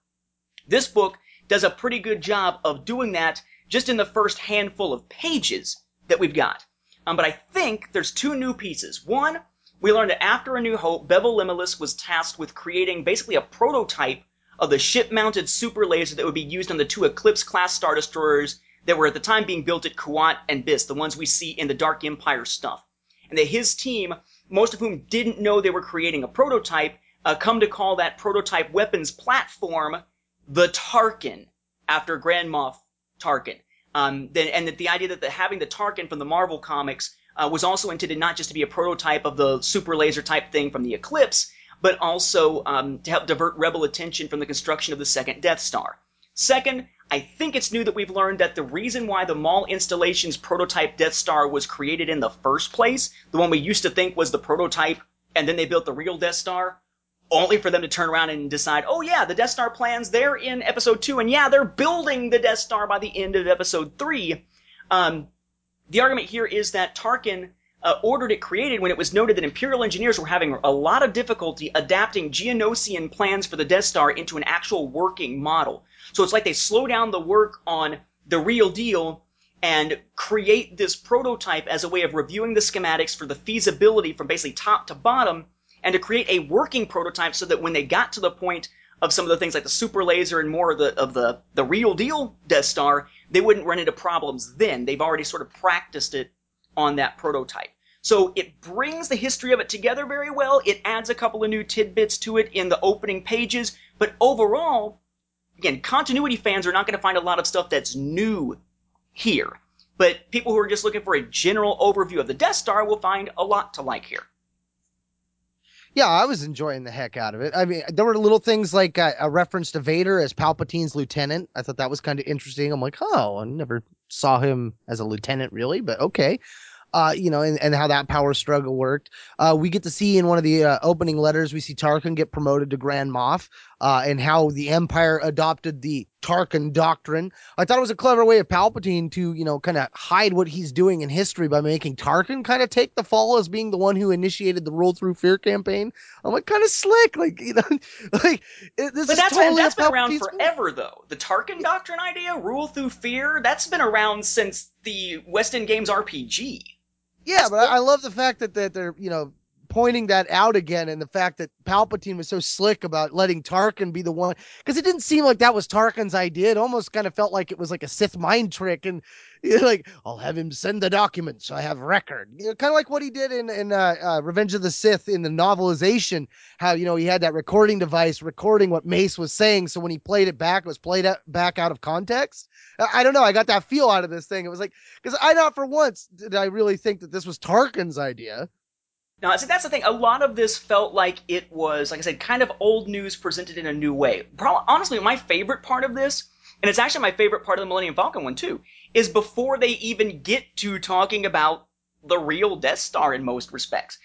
This book does a pretty good job of doing that just in the first handful of pages that we've got. But I think there's two new pieces. One, we learned that after A New Hope, Bevel Limitless was tasked with creating basically a prototype of the ship-mounted super laser that would be used on the two Eclipse-class Star Destroyers that were at the time being built at Kuat and Biss, the ones we see in the Dark Empire stuff. And that his team, most of whom didn't know they were creating a prototype, come to call that prototype weapons platform the Tarkin, after Grand Moff Tarkin. And that the idea that having the Tarkin from the Marvel comics was also intended not just to be a prototype of the super laser type thing from the Eclipse, but also to help divert Rebel attention from the construction of the second Death Star. Second, I think it's new that we've learned that the reason why the Maul installation's prototype Death Star was created in the first place, the one we used to think was the prototype, and then they built the real Death Star, only for them to turn around and decide, oh yeah, the Death Star plans, they're in Episode 2, and yeah, they're building the Death Star by the end of Episode 3. The argument here is that Tarkin ordered it created when it was noted that Imperial engineers were having a lot of difficulty adapting Geonosian plans for the Death Star into an actual working model. So it's like they slow down the work on the real deal and create this prototype as a way of reviewing the schematics for the feasibility from basically top to bottom, and to create a working prototype so that when they got to the point of some of the things like the super laser and more of the real deal Death Star, they wouldn't run into problems then. They've already sort of practiced it on that prototype. So it brings the history of it together very well. It adds a couple of new tidbits to it in the opening pages. But overall, again, continuity fans are not going to find a lot of stuff that's new here. But people who are just looking for a general overview of the Death Star will find a lot to like here. Yeah, I was enjoying the heck out of it. I mean, there were little things like a reference to Vader as Palpatine's lieutenant. I thought that was kind of interesting. I'm like, oh, I never saw him as a lieutenant really, but okay. You know, and how that power struggle worked. We get to see in one of the opening letters, we see Tarkin get promoted to Grand Moff, and how the Empire adopted the Tarkin doctrine. I thought it was a clever way of Palpatine to, you know, kind of hide what he's doing in history by making Tarkin kind of take the fall as being the one who initiated the Rule Through Fear campaign. I'm like, kind of slick, like, you know, like this. But that's been around forever, though. The Tarkin doctrine idea, Rule Through Fear, that's been around since the West End Games RPG. Yeah, but I love the fact that they're, you know, pointing that out again, and the fact that Palpatine was so slick about letting Tarkin be the one, because it didn't seem like that was Tarkin's idea. It almost kind of felt like it was like a Sith mind trick, and You're like, I'll have him send the document so I have record. You know, kind of like what he did in Revenge of the Sith in the novelization, how, you know, he had that recording device recording what Mace was saying. So when he played it back, it was played back out of context. I don't know. I got that feel out of this thing. It was like, because I not for once did I really think that this was Tarkin's idea. Now, see, that's the thing. A lot of this felt like it was, like I said, kind of old news presented in a new way. Probably, honestly, my favorite part of this, and it's actually my favorite part of the Millennium Falcon one, too, is before they even get to talking about the real Death Star in most respects.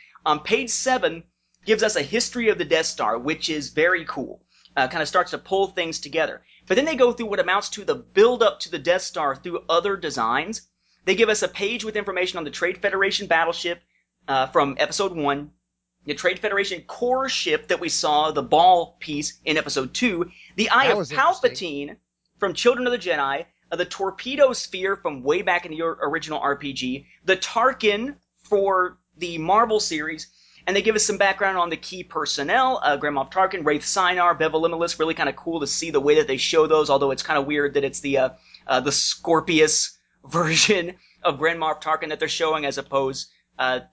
Page 7 gives us a history of the Death Star, which is very cool. Kind of starts to pull things together. But then they go through what amounts to the build-up to the Death Star through other designs. They give us a page with information on the Trade Federation battleship, from Episode 1, the Trade Federation core ship that we saw, the ball piece, in Episode 2, the Eye of Palpatine from Children of the Jedi, the Torpedo Sphere from way back in the original RPG, the Tarkin for the Marvel series, and they give us some background on the key personnel, Grand Moff Tarkin, Wraith Sinar, Bevil Limitless. Really kind of cool to see the way that they show those, although it's kind of weird that it's the Scorpius version of Grand Moff Tarkin that they're showing as opposed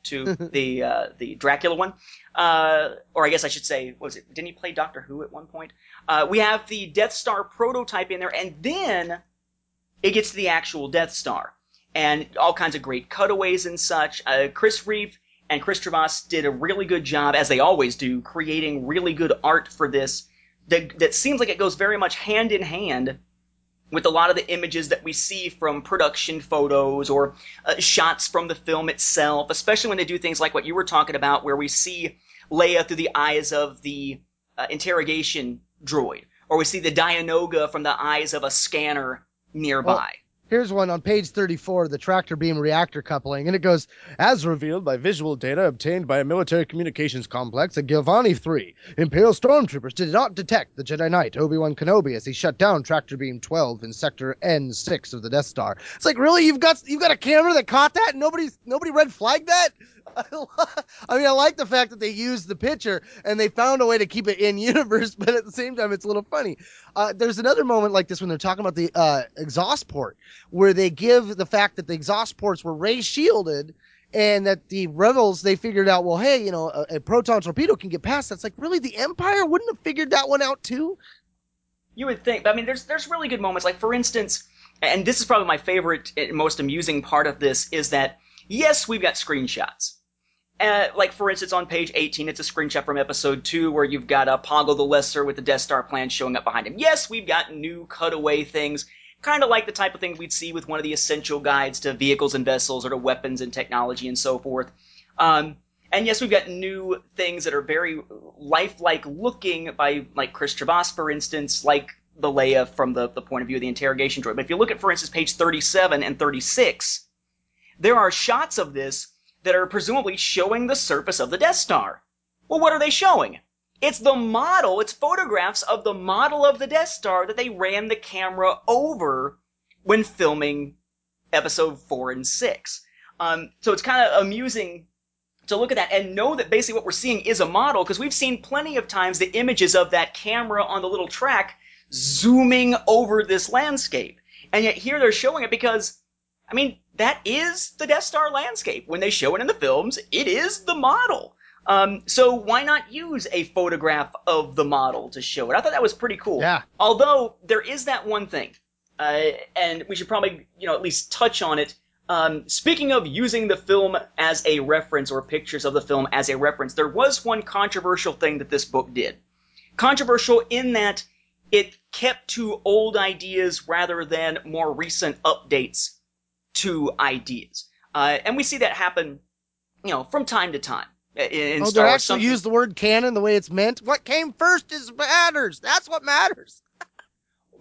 to the Dracula one. Or I guess I should say, what was it? Didn't he play Doctor Who at one point? We have the Death Star prototype in there, and then it gets to the actual Death Star. And all kinds of great cutaways and such. Chris Reeve and Chris Trevasse did a really good job, as they always do, creating really good art for this that seems like it goes very much hand in hand with a lot of the images that we see from production photos or shots from the film itself, especially when they do things like what you were talking about, where we see Leia through the eyes of the interrogation droid, or we see the Dianoga from the eyes of a scanner nearby. Well, here's one on page 34, the tractor beam reactor coupling, and it goes, as revealed by visual data obtained by a military communications complex at Gilvani 3, Imperial stormtroopers did not detect the Jedi Knight Obi-Wan Kenobi as he shut down tractor beam 12 in sector N6 of the Death Star. It's like, really? You've got a camera that caught that and nobody red flagged that? I mean, I like the fact that they used the picture and they found a way to keep it in universe, but at the same time, it's a little funny. There's another moment like this when they're talking about the exhaust port, where they give the fact that the exhaust ports were ray shielded, and that the rebels, they figured out, well, hey, you know, a proton torpedo can get past that. It's like, really, the Empire wouldn't have figured that one out too? You would think, but I mean, there's really good moments. Like, for instance, and this is probably my favorite and most amusing part of this, is that yes, we've got screenshots. Like, for instance, on page 18, it's a screenshot from Episode 2 where you've got Pongo the Lesser with the Death Star plan showing up behind him. Yes, we've got new cutaway things, kind of like the type of thing we'd see with one of the essential guides to vehicles and vessels or to weapons and technology and so forth. And yes, we've got new things that are very lifelike looking by, like, Chris Trevasse, for instance, like the Leia from the point of view of the interrogation droid. But if you look at, for instance, page 37 and 36, there are shots of this that are presumably showing the surface of the Death Star. Well, what are they showing? It's the model, it's photographs of the model of the Death Star that they ran the camera over when filming Episode 4 and 6. So it's kind of amusing to look at that and know that basically what we're seeing is a model, because we've seen plenty of times the images of that camera on the little track zooming over this landscape. And yet here they're showing it because, I mean, that is the Death Star landscape. When they show it in the films, it is the model. So why not use a photograph of the model to show it? I thought that was pretty cool. Yeah. Although there is that one thing, and we should probably, you know, at least touch on it. Speaking of using the film as a reference or pictures of the film as a reference, there was one controversial thing that this book did. Controversial in that it kept to old ideas rather than more recent updates to ideas. And we see that happen, you know, from time to time. In Star Wars, actually use the word canon the way it's meant. What came first is matters. That's what matters.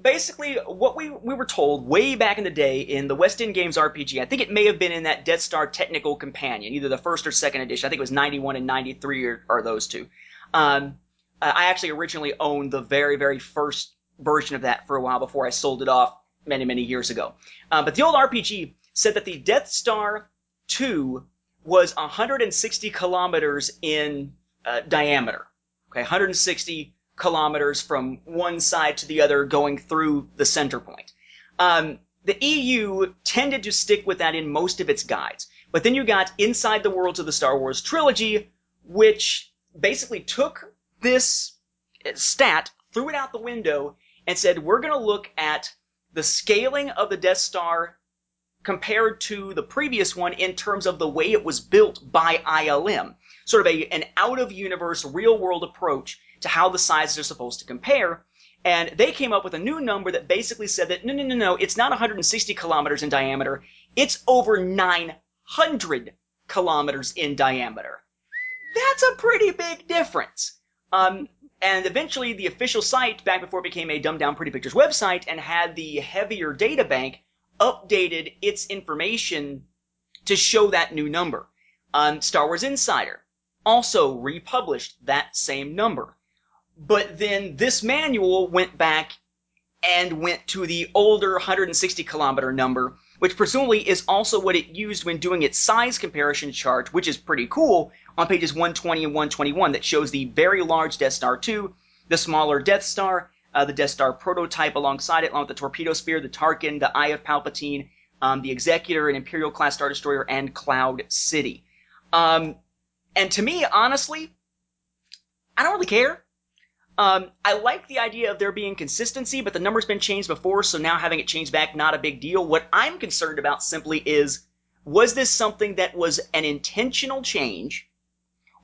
Basically, what we were told way back in the day in the West End Games RPG, I think it may have been in that Death Star Technical Companion, either the first or second edition. I think it was 91 and 93 are those two. I actually originally owned the very, very first version of that for a while before I sold it off many, many years ago. But the old RPG said that the Death Star 2 was 160 kilometers in diameter. Okay, 160 kilometers from one side to the other going through the center point. the EU tended to stick with that in most of its guides. But then you got Inside the Worlds of the Star Wars Trilogy, which basically took this stat, threw it out the window, and said, we're going to look at the scaling of the Death Star compared to the previous one in terms of the way it was built by ILM. Sort of an out-of-universe, real-world approach to how the sizes are supposed to compare. And they came up with a new number that basically said that, no, it's not 160 kilometers in diameter. It's over 900 kilometers in diameter. That's a pretty big difference. And eventually, the official site, back before it became a dumbed-down Pretty Pictures website, and had the heavier data bank, updated its information to show that new number. Star Wars Insider also republished that same number. But then this manual went back and went to the older 160-kilometer number, which presumably is also what it used when doing its size comparison chart, which is pretty cool, on pages 120 and 121 that shows the very large Death Star II, the smaller Death Star, the Death Star prototype alongside it, along with the torpedo spear, the Tarkin, the Eye of Palpatine, the Executor, an Imperial-class Star Destroyer, and Cloud City. And to me, honestly, I don't really care. I like the idea of there being consistency, but the number's been changed before, so now having it changed back, not a big deal. What I'm concerned about simply is, was this something that was an intentional change,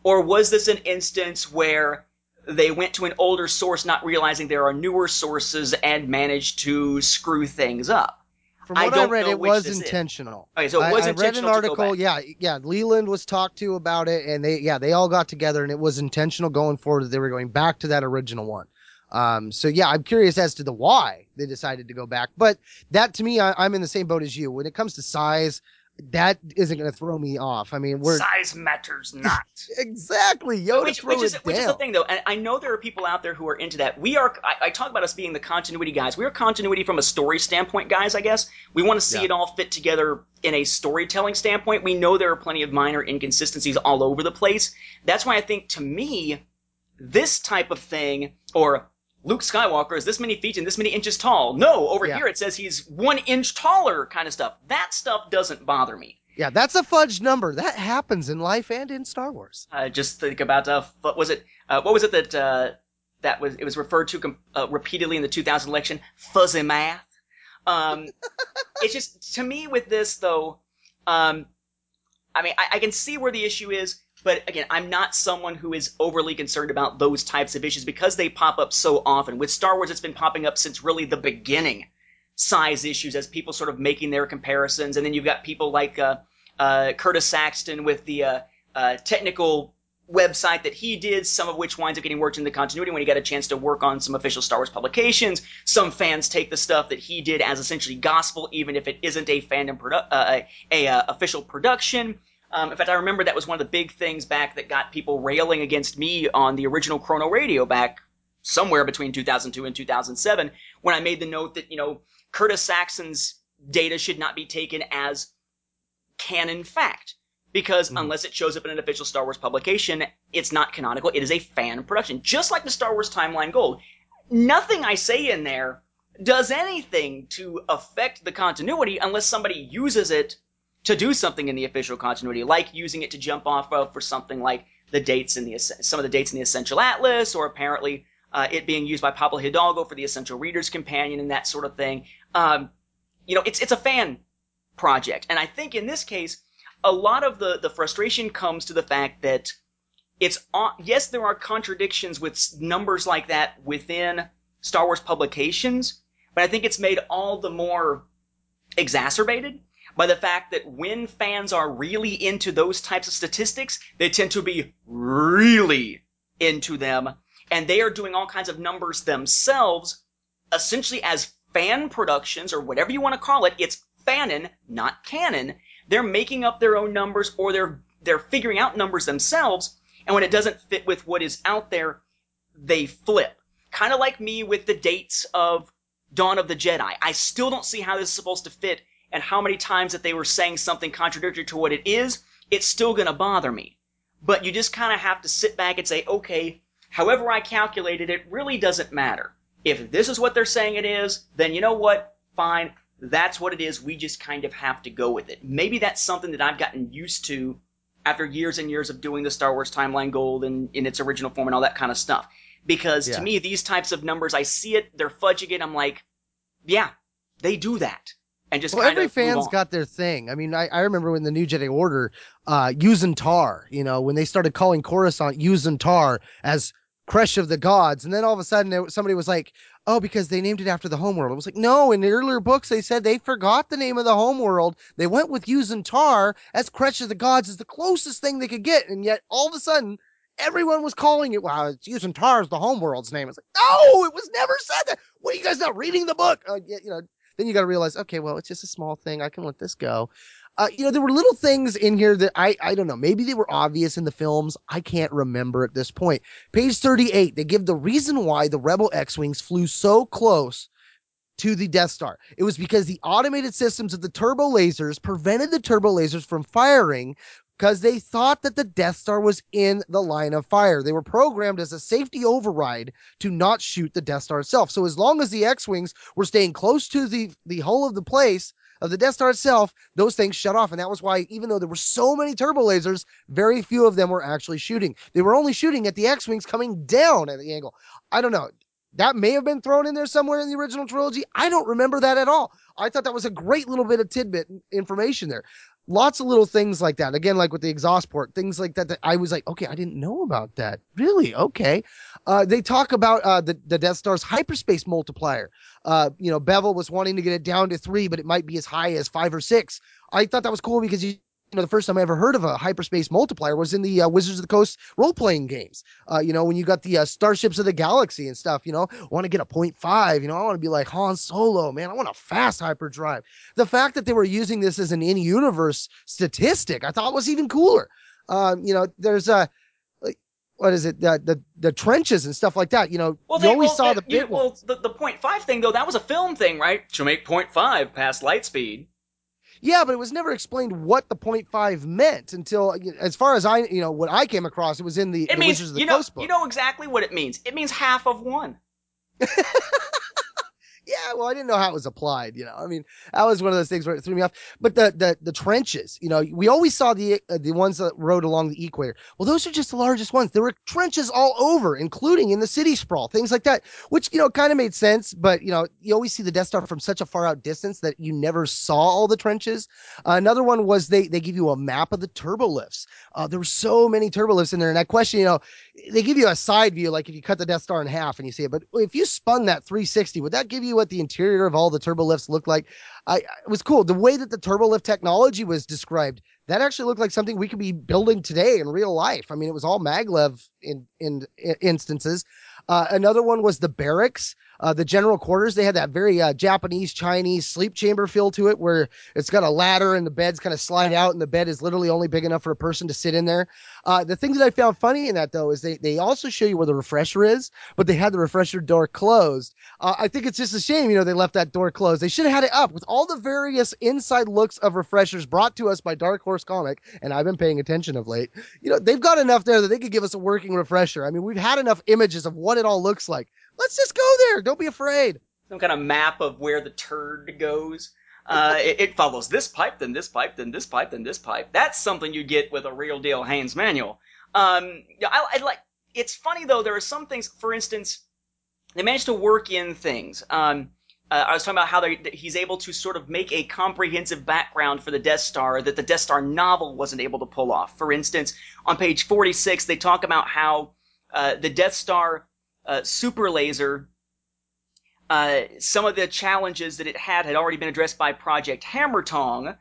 or was this an instance where they went to an older source not realizing there are newer sources and managed to screw things up? From what I read, it was intentional. Okay, so it was intentional. I read an article, yeah. Leland was talked to about it, and they all got together, and it was intentional going forward. They were going back to that original one. So yeah, I'm curious as to the why they decided to go back. But that, to me, I'm in the same boat as you. When it comes to size, that isn't going to throw me off. I mean, size matters not. Exactly. Yoda which is the thing, though. And I know there are people out there who are into that. I talk about us being the continuity guys. We are continuity from a story standpoint, guys, I guess. We want to see it all fit together in a storytelling standpoint. We know there are plenty of minor inconsistencies all over the place. That's why I think, to me, this type of thing, or Luke Skywalker is this many feet and this many inches tall. No, over here it says he's 1 inch taller kind of stuff. That stuff doesn't bother me. Yeah, that's a fudge number. That happens in life and in Star Wars. Just think about, it was referred to repeatedly in the 2000 election? Fuzzy math. It's just, to me with this though, I mean, I can see where the issue is. But again, I'm not someone who is overly concerned about those types of issues because they pop up so often. With Star Wars, it's been popping up since really the beginning, size issues as people sort of making their comparisons. And then you've got people like Curtis Saxton with the technical website that he did, some of which winds up getting worked into continuity when he got a chance to work on some official Star Wars publications. Some fans take the stuff that he did as essentially gospel, even if it isn't a fandom official production. In fact, I remember that was one of the big things back that got people railing against me on the original Chrono Radio back somewhere between 2002 and 2007 when I made the note that, Curtis Saxon's data should not be taken as canon fact because unless it shows up in an official Star Wars publication, it's not canonical. It is a fan production, just like the Star Wars Timeline Gold. Nothing I say in there does anything to affect the continuity unless somebody uses it to do something in the official continuity, like using it to jump off of for something like the dates in the Essential Atlas, or apparently it being used by Pablo Hidalgo for the Essential Reader's Companion and that sort of thing. It's a fan project. And I think in this case, a lot of the frustration comes to the fact that yes, there are contradictions with numbers like that within Star Wars publications, but I think it's made all the more exacerbated by the fact that when fans are really into those types of statistics, they tend to be really into them, and they are doing all kinds of numbers themselves, essentially as fan productions, or whatever you want to call it. It's fanon, not canon. They're making up their own numbers, or they're figuring out numbers themselves, and when it doesn't fit with what is out there, they flip. Kind of like me with the dates of Dawn of the Jedi. I still don't see how this is supposed to fit, and how many times that they were saying something contradictory to what it is, it's still going to bother me. But you just kind of have to sit back and say, okay, however I calculated it really doesn't matter. If this is what they're saying it is, then you know what? Fine. that's what it is. We just kind of have to go with it. Maybe that's something that I've gotten used to after years and years of doing the Star Wars Timeline Gold and in its original form and all that kind of stuff. Because to me, these types of numbers, I see it, they're fudging it. I'm like, yeah, they do that. And just every fan's got their thing. I mean, I remember when the New Jedi Order, Yuuzhan'tar, you know, when they started calling Coruscant Yuuzhan'tar as Kresh of the Gods. And then all of a sudden somebody was like, oh, because they named it after the homeworld. I was like, no, in the earlier books, they said they forgot the name of the homeworld. They went with Yuuzhan'tar as Kresh of the Gods is the closest thing they could get. And yet all of a sudden, everyone was calling it, wow, it's Yuuzhan'tar is the homeworld's name. It's like, no, it was never said that. What, are you guys not reading the book? You know, then you got to realize, okay, well, it's just a small thing. I can let this go. You know, there were little things in here that I don't know. Maybe they were obvious in the films. I can't remember at this point. Page 38, they give the reason why the Rebel X-Wings flew so close to the Death Star. It was because the automated systems of the turbo lasers prevented the turbo lasers from firing because they thought that the Death Star was in the line of fire. They were programmed as a safety override to not shoot the Death Star itself. So as long as the X-Wings were staying close to the hull of the place of the Death Star itself, those things shut off. And that was why, even though there were so many turbo lasers, very few of them were actually shooting. They were only shooting at the X-Wings coming down at the angle. I don't know. That may have been thrown in there somewhere in the original trilogy. I don't remember that at all. I thought that was a great little bit of tidbit information there. Lots of little things like that. Again, like with the exhaust port, things like that, that I was like, okay, I didn't know about that. Really? Okay. They talk about the Death Star's hyperspace multiplier. You know, Bevel was wanting to get it down to 3, but it might be as high as 5 or 6. I thought that was cool because you know, the first time I ever heard of a hyperspace multiplier was in the Wizards of the Coast role-playing games. You know, when you got the Starships of the Galaxy and stuff, you know, want to get a 0.5. You know, I want to be like Han Solo, man. I want a fast hyperdrive. The fact that they were using this as an in-universe statistic, I thought was even cooler. You know, there's a what is it? The trenches and stuff like that. You know, well, you always saw the big ones. Well, the 0.5 thing though, that was a film thing, right? To make 0.5 past light speed. Yeah, but it was never explained what the 0.5 meant until, as far as I, you know, what I came across, it was in the Wizards of the Coast book. You know exactly what it means. It means half of 1. Yeah, well, I didn't know how it was applied, you know. I mean, that was one of those things where it threw me off. But the trenches, you know, we always saw the ones that rode along the equator. Well, those are just the largest ones. There were trenches all over, including in the city sprawl, things like that, which, you know, kind of made sense. But, you know, you always see the Death Star from such a far out distance that you never saw all the trenches. Another one was they give you a map of the turbolifts. There were so many turbolifts in there. And I question, you know, they give you a side view, like if you cut the Death Star in half and you see it. But if you spun that 360, would that give you what the interior of all the turbolifts looked like? It was cool. The way that the turbolift technology was described, that actually looked like something we could be building today in real life. I mean, it was all maglev in instances. Another one was the barracks, the general quarters. They had that very Japanese, Chinese sleep chamber feel to it, where it's got a ladder and the beds kind of slide out and the bed is literally only big enough for a person to sit in there. The thing that I found funny in that, though, is they also show you where the refresher is, but they had the refresher door closed. I think it's just a shame, you know, they left that door closed. They should have had it up with all the various inside looks of refreshers brought to us by Dark Horse Comic, and I've been paying attention of late. You know, they've got enough there that they could give us a working refresher. I mean, we've had enough images of what it all looks like. Let's just go there. Don't be afraid. Some kind of map of where the turd goes. It follows this pipe, then this pipe, then this pipe, then this pipe. That's something you get with a real deal Haynes manual. It's funny though, there are some things, for instance, they managed to work in things. I was talking about how he's able to sort of make a comprehensive background for the Death Star that the Death Star novel wasn't able to pull off. For instance, on page 46, they talk about how the Death Star super laser, some of the challenges that it had already been addressed by Project Hammertong,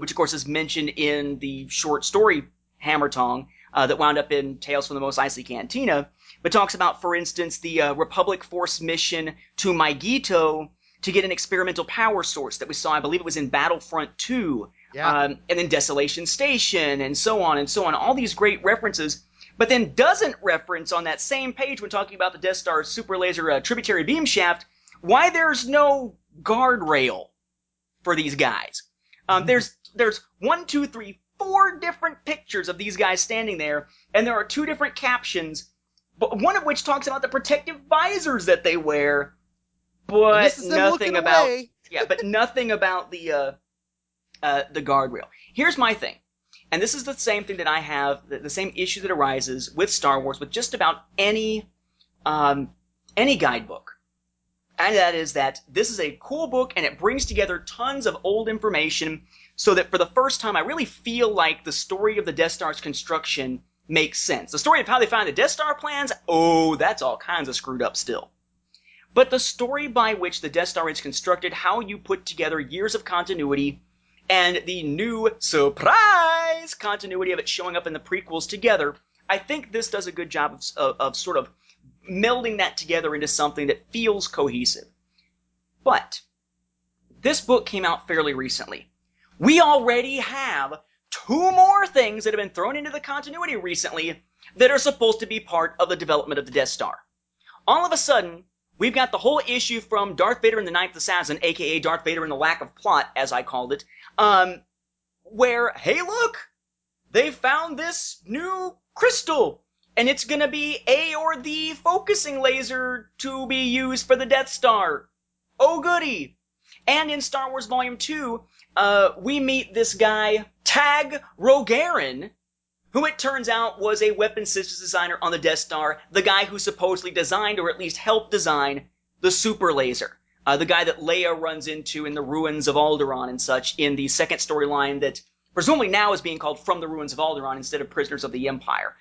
which of course is mentioned in the short story Hammertong that wound up in Tales from the Most Icy Cantina. But talks about, for instance, the Republic Force mission to Maigito to get an experimental power source that we saw, I believe it was in Battlefront 2, and then Desolation Station, and so on and so on. All these great references, but then doesn't reference on that same page when talking about the Death Star's super laser tributary beam shaft, why there's no guardrail for these guys. There's 1, 2, 3, 4 different pictures of these guys standing there, and there are 2 different captions, but one of which talks about the protective visors that they wear, but nothing about away. Yeah, but nothing about the guardrail. Here's my thing. And this is the same thing that I have, the same issue that arises with Star Wars, with just about any guidebook. And that is that this is a cool book, and it brings together tons of old information so that for the first time I really feel like the story of the Death Star's construction makes sense. The story of how they find the Death Star plans, oh, that's all kinds of screwed up still. But the story by which the Death Star is constructed, how you put together years of continuity, and the new surprise continuity of it showing up in the prequels together, I think this does a good job of sort of melding that together into something that feels cohesive. But this book came out fairly recently. We already have two more things that have been thrown into the continuity recently that are supposed to be part of the development of the Death Star. All of a sudden, we've got the whole issue from Darth Vader and the Ninth Assassin, aka Darth Vader and the Lack of Plot, as I called it, where, hey look, they found this new crystal, and it's gonna be A or the focusing laser to be used for the Death Star. Oh goody! And in Star Wars Volume 2, we meet this guy, Tag Rogarin, who it turns out was a weapon systems designer on the Death Star, the guy who supposedly designed, or at least helped design, the super laser. The guy that Leia runs into in the ruins of Alderaan and such in the second storyline that presumably now is being called From the Ruins of Alderaan instead of Prisoners of the Empire.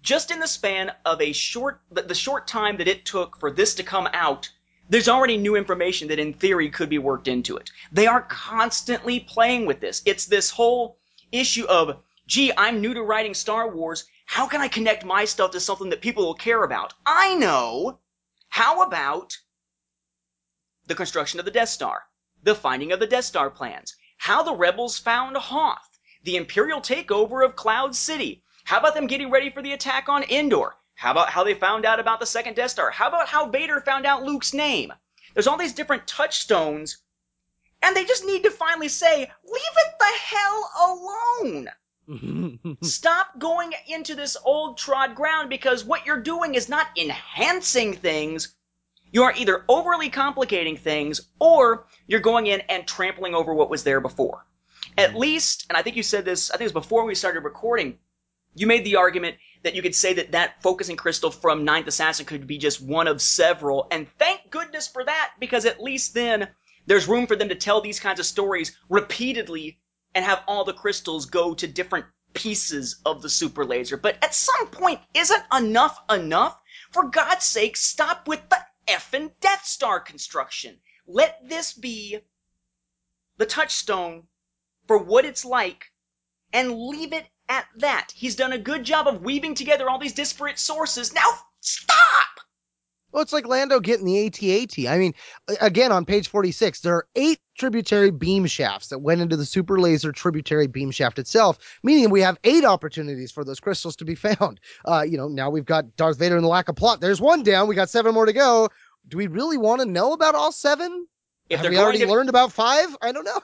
Just in the span of the short time that it took for this to come out, there's already new information that in theory could be worked into it. They are constantly playing with this. It's this whole issue of, gee, I'm new to writing Star Wars. How can I connect my stuff to something that people will care about? I know! How about the construction of the Death Star? The finding of the Death Star plans? How the Rebels found Hoth? The Imperial takeover of Cloud City? How about them getting ready for the attack on Endor? How about how they found out about the second Death Star? How about how Vader found out Luke's name? There's all these different touchstones, and they just need to finally say, leave it the hell alone! Stop going into this old trod ground, because what you're doing is not enhancing things. You are either overly complicating things, or you're going in and trampling over what was there before. At least, and I think you said this, I think it was before we started recording, you made the argument that you could say that that focusing crystal from Ninth Assassin could be just one of several, and thank goodness for that, because at least then there's room for them to tell these kinds of stories repeatedly and have all the crystals go to different pieces of the super laser. But at some point, isn't enough enough? For God's sake, stop with the effing Death Star construction. Let this be the touchstone for what it's like, and leave it at that. He's done a good job of weaving together all these disparate sources. Now, stop! Well, it's like Lando getting the AT-AT. I mean, again, on page 46, there are 8 tributary beam shafts that went into the super laser tributary beam shaft itself, meaning we have 8 opportunities for those crystals to be found. Now we've got Darth Vader and the Lack of Plot. There's one down. We got 7 more to go. Do we really want to know about all 7? Have we already learned about 5? I don't know.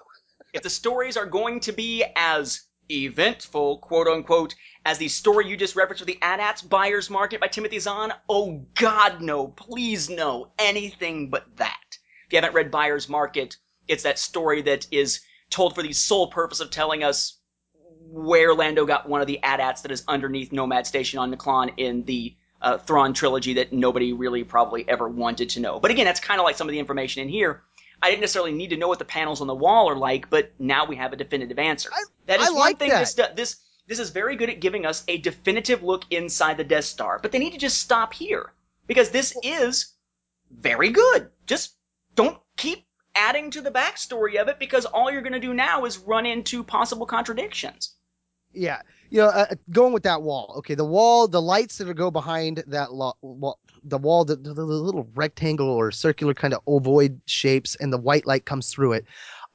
If the stories are going to be as eventful, quote-unquote, as the story you just referenced with the AT-ATs Buyer's Market by Timothy Zahn, oh god no, please no, anything but that. If you haven't read Buyer's Market, it's that story that is told for the sole purpose of telling us where Lando got one of the AT-ATs that is underneath Nomad Station on Naklon in the Thrawn trilogy that nobody really probably ever wanted to know. But again, that's kind of like some of the information in here. I didn't necessarily need to know what the panels on the wall are like, but now we have a definitive answer. This is very good at giving us a definitive look inside the Death Star, but they need to just stop here, because this is very good. Just don't keep adding to the backstory of it, because all you're going to do now is run into possible contradictions. Yeah. Going with that wall. Okay, the wall, the lights that go behind that wall, the little rectangle or circular kind of ovoid shapes, and the white light comes through it.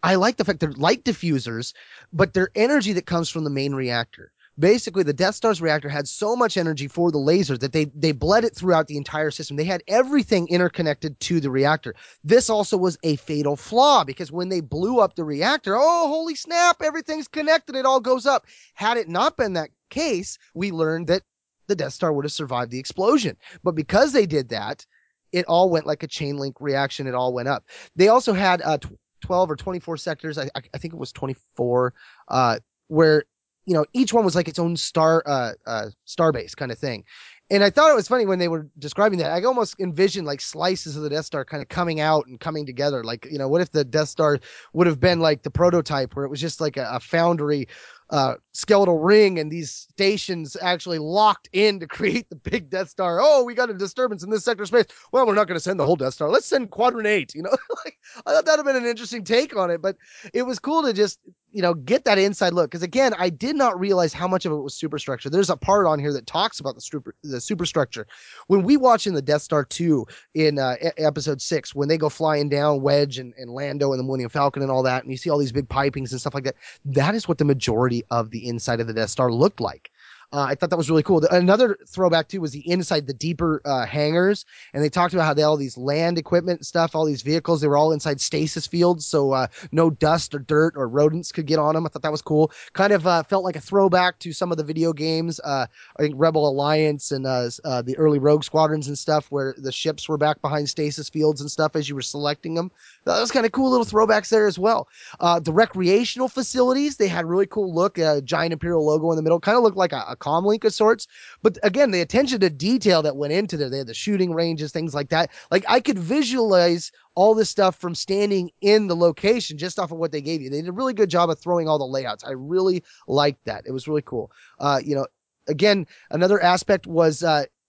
I like the fact they're light diffusers, but they're energy that comes from the main reactor. Basically, the Death Star's reactor had so much energy for the laser that they bled it throughout the entire system. They had everything interconnected to the reactor. This also was a fatal flaw, because when they blew up the reactor, oh, holy snap, everything's connected, it all goes up. Had it not been that case, we learned that the Death Star would have survived the explosion. But because they did that, it all went like a chain link reaction. It all went up. They also had 12 or 24 sectors. I think it was 24, where, you know, each one was like its own star base kind of thing. And I thought it was funny when they were describing that. I almost envisioned like slices of the Death Star kind of coming out and coming together. Like, you know, what if the Death Star would have been like the prototype where it was just like a foundry skeletal ring and these stations actually locked in to create the big Death Star. Oh, we got a disturbance in this sector space. Well, we're not going to send the whole Death Star. Let's send Quadrant 8. You know, like, I thought that would have been an interesting take on it, but it was cool to just, you know, get that inside look. Because again, I did not realize how much of it was superstructure. There's a part on here that talks about the superstructure. When we watch in the Death Star 2 in episode 6, when they go flying down Wedge and Lando and the Millennium Falcon and all that, and you see all these big pipings and stuff like that, that is what the majority of the inside of the Death Star looked like. I thought that was really cool. Another throwback too was the inside, the deeper hangars, and they talked about how they had all these land equipment and stuff, all these vehicles. They were all inside stasis fields, so no dust or dirt or rodents could get on them. I thought that was cool. Kind of felt like a throwback to some of the video games. I think Rebel Alliance and the early Rogue Squadrons and stuff, where the ships were back behind stasis fields and stuff as you were selecting them. That was kind of cool little throwbacks there as well. The recreational facilities, they had really cool look. A giant Imperial logo in the middle, kind of looked like a comlink of sorts. But again, the attention to detail that went into there, they had the shooting ranges, things like that. Like, I could visualize all this stuff from standing in the location just off of what they gave you. They did a really good job of throwing all the layouts. I really liked that. It was really cool. You know, again, another aspect was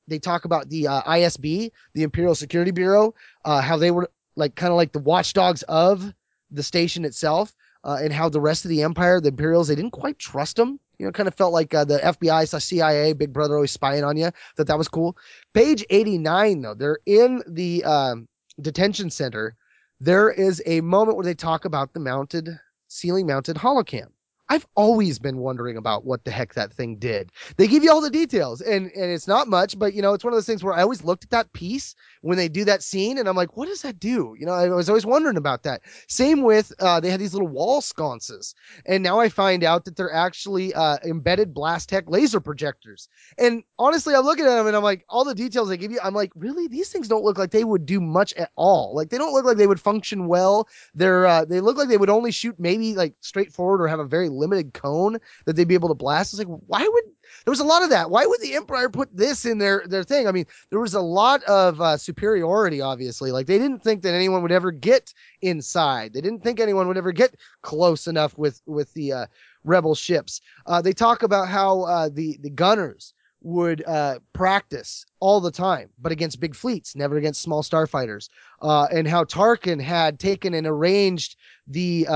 they talk about the ISB, the Imperial Security Bureau, how they were like kind of like the watchdogs of the station itself, and how the rest of the Empire, the Imperials, they didn't quite trust them. You know, kind of felt like the FBI / CIA, Big Brother always spying on you. Thought that was cool. Page 89, though, they're in the detention center. There is a moment where they talk about the ceiling-mounted holocam. I've always been wondering about what the heck that thing did. They give you all the details, and it's not much, but, you know, it's one of those things where I always looked at that piece when they do that scene, and I'm like, what does that do? You know, I was always wondering about that. Same with, they had these little wall sconces, and now I find out that they're actually embedded Blastech laser projectors. And honestly, I'm looking at them, and I'm like, all the details they give you, I'm like, really? These things don't look like they would do much at all. Like, they don't look like they would function well. They look like they would only shoot maybe, like, straightforward or have a very limited cone that they'd be able to blast. It's like, why would there was a lot of that? Why would the Empire put this in their thing? I mean, there was a lot of superiority, obviously. Like, they didn't think that anyone would ever get inside. They didn't think anyone would ever get close enough with the rebel ships. They talk about how the gunners would practice all the time, but against big fleets, never against small starfighters, and how Tarkin had taken and arranged the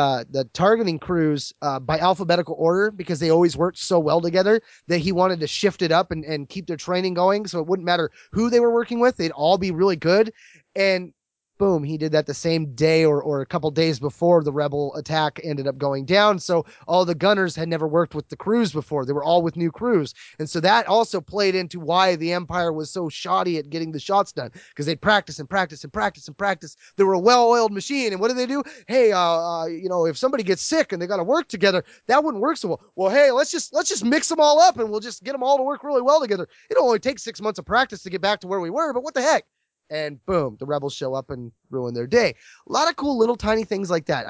targeting crews by alphabetical order because they always worked so well together that he wanted to shift it up and keep their training going, so it wouldn't matter who they were working with. They'd all be really good, and boom, he did that the same day or a couple days before the rebel attack ended up going down. So all the gunners had never worked with the crews before. They were all with new crews. And so that also played into why the Empire was so shoddy at getting the shots done, because they'd practice and practice and practice and practice. They were a well-oiled machine. And what did they do? Hey, you know, if somebody gets sick and they got to work together, that wouldn't work so well. Well, hey, let's just mix them all up and we'll just get them all to work really well together. It'll only take 6 months of practice to get back to where we were, but what the heck? And boom, the rebels show up and ruin their day. A lot of cool little tiny things like that.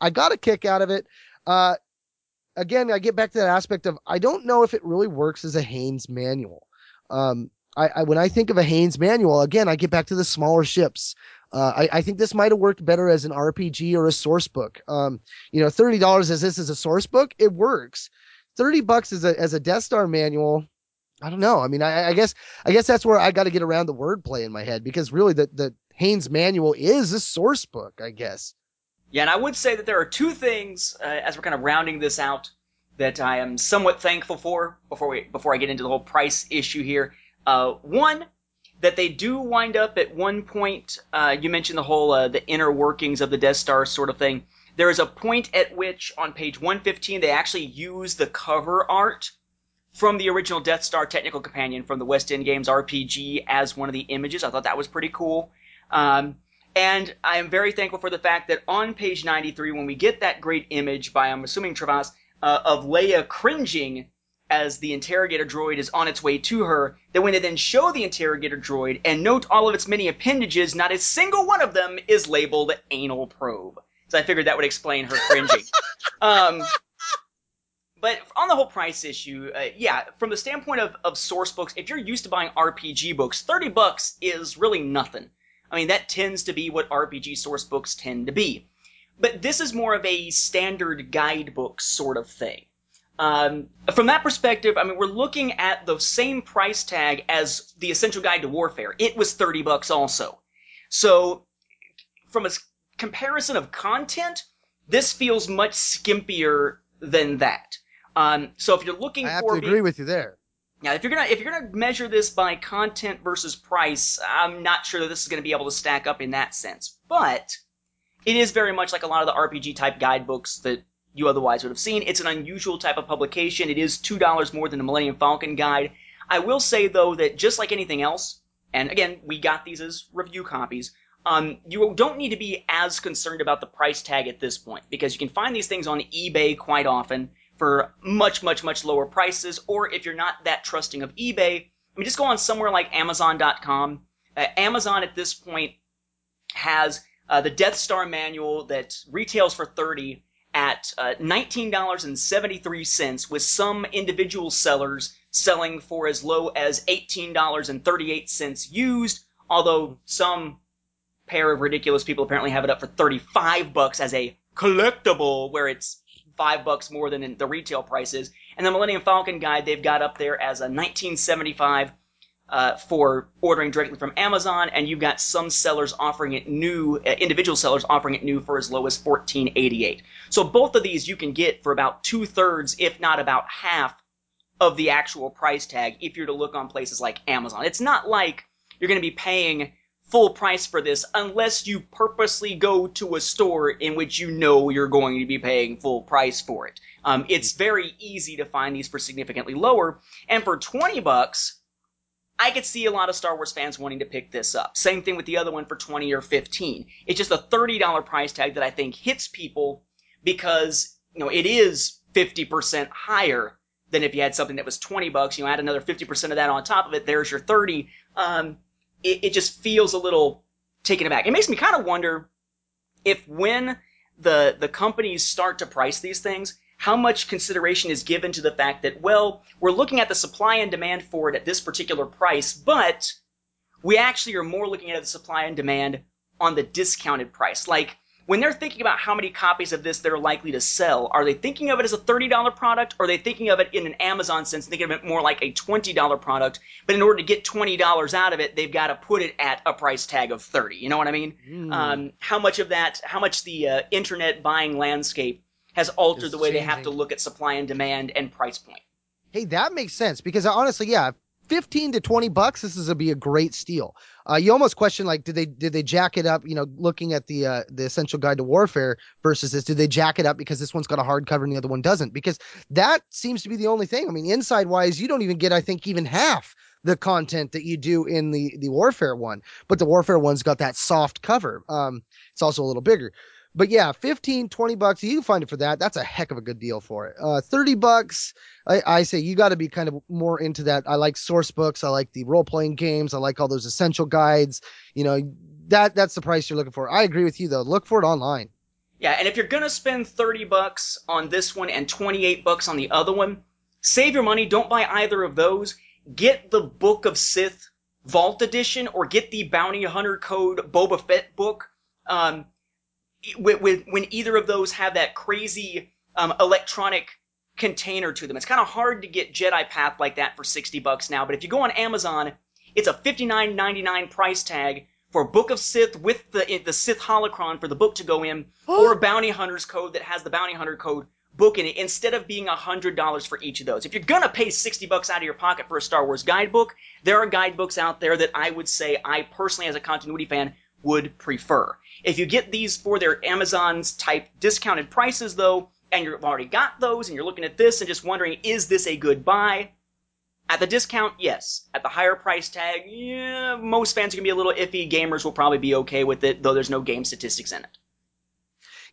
I got a kick out of it. Again, I get back to that aspect of, I don't know if it really works as a Haynes manual. When I think of a Haynes manual, again, I get back to the smaller ships. I think this might have worked better as an RPG or a source book. You know, $30 as this is a source book, it works. $30 as a Death Star manual, I don't know. I mean, I guess that's where I got to get around the wordplay in my head, because really the Haynes manual is a source book, I guess. Yeah, and I would say that there are two things as we're kind of rounding this out that I am somewhat thankful for before I get into the whole price issue here. One, that they do wind up at one point. You mentioned the whole the inner workings of the Death Star sort of thing. There is a point at which on page 115 they actually use the cover art from the original Death Star Technical Companion from the West End Games RPG as one of the images. I thought that was pretty cool. And I am very thankful for the fact that on page 93, when we get that great image by, I'm assuming, Trevasse, of Leia cringing as the interrogator droid is on its way to her, that when they then show the interrogator droid and note all of its many appendages, not a single one of them is labeled anal probe. So I figured that would explain her cringing. But on the whole price issue, yeah, from the standpoint of source books, if you're used to buying RPG books, $30 is really nothing. I mean, that tends to be what RPG source books tend to be. But this is more of a standard guidebook sort of thing. From that perspective, I mean, we're looking at the same price tag as The Essential Guide to Warfare. It was $30 also. So, from a comparison of content, this feels much skimpier than that. So if you're looking for, I have to agree with you there. Now, if you're gonna measure this by content versus price, I'm not sure that this is gonna be able to stack up in that sense. But it is very much like a lot of the RPG type guidebooks that you otherwise would have seen. It's an unusual type of publication. It is $2 more than the Millennium Falcon guide. I will say though that just like anything else, and again, we got these as review copies. You don't need to be as concerned about the price tag at this point, because you can find these things on eBay quite often for much, much, much lower prices. Or if you're not that trusting of eBay, I mean, just go on somewhere like Amazon.com. Amazon at this point has the Death Star manual that retails for $30 at $19.73, with some individual sellers selling for as low as $18.38 used, although some pair of ridiculous people apparently have it up for $35 as a collectible, where it's $5 more than the retail price is. And the Millennium Falcon guide they've got up there as a $19.75 for ordering directly from Amazon, and you've got some sellers offering it new, individual sellers offering it new for as low as $14.88. So both of these you can get for about 2/3, if not about half, of the actual price tag if you're to look on places like Amazon. It's not like you're going to be paying full price for this unless you purposely go to a store in which you know you're going to be paying full price for it. It's very easy to find these for significantly lower, and for $20, I could see a lot of Star Wars fans wanting to pick this up. Same thing with the other one for $20 or $15. It's just a $30 price tag that I think hits people because, you know, it is 50% higher than if you had something that was $20. You know, add another 50% of that on top of it. There's your 30. It just feels a little taken aback. It makes me kind of wonder if when the companies start to price these things, how much consideration is given to the fact that, well, we're looking at the supply and demand for it at this particular price, but we actually are more looking at the supply and demand on the discounted price. Like, when they're thinking about how many copies of this they're likely to sell, are they thinking of it as a $30 product, or are they thinking of it in an Amazon sense, thinking of it more like a $20 product, but in order to get $20 out of it, they've got to put it at a price tag of $30. You know what I mean? How much the internet buying landscape has altered the way they have to look at supply and demand and price point. Hey, that makes sense, because honestly, yeah, $15 to $20, this is gonna be a great steal. You almost question, like, did they jack it up? You know, looking at the Essential Guide to Warfare versus this, did they jack it up because this one's got a hardcover and the other one doesn't? Because that seems to be the only thing. I mean, inside wise, you don't even get, I think, even half the content that you do in the Warfare one. But the Warfare one's got that soft cover. It's also a little bigger. But yeah, $15, $20, you can find it for that. That's a heck of a good deal for it. $30, I say you got to be kind of more into that. I like source books. I like the role-playing games. I like all those essential guides. You know, that's the price you're looking for. I agree with you, though. Look for it online. Yeah, and if you're going to spend $30 on this one and $28 on the other one, save your money. Don't buy either of those. Get the Book of Sith Vault Edition or get the Bounty Hunter Code Boba Fett book. When either of those have that crazy electronic container to them. It's kind of hard to get Jedi Path like that for $60 now, but if you go on Amazon, it's a $59.99 price tag for Book of Sith with the Sith holocron for the book to go in, or a Bounty Hunter's Code that has the Bounty Hunter Code book in it, instead of being $100 for each of those. If you're going to pay $60 out of your pocket for a Star Wars guidebook, there are guidebooks out there that I would say I personally, as a continuity fan, would prefer. If you get these for their Amazon's type discounted prices, though, and you've already got those, and you're looking at this and just wondering, is this a good buy? At the discount, yes. At the higher price tag, yeah, most fans are going to be a little iffy. Gamers will probably be okay with it, though there's no game statistics in it.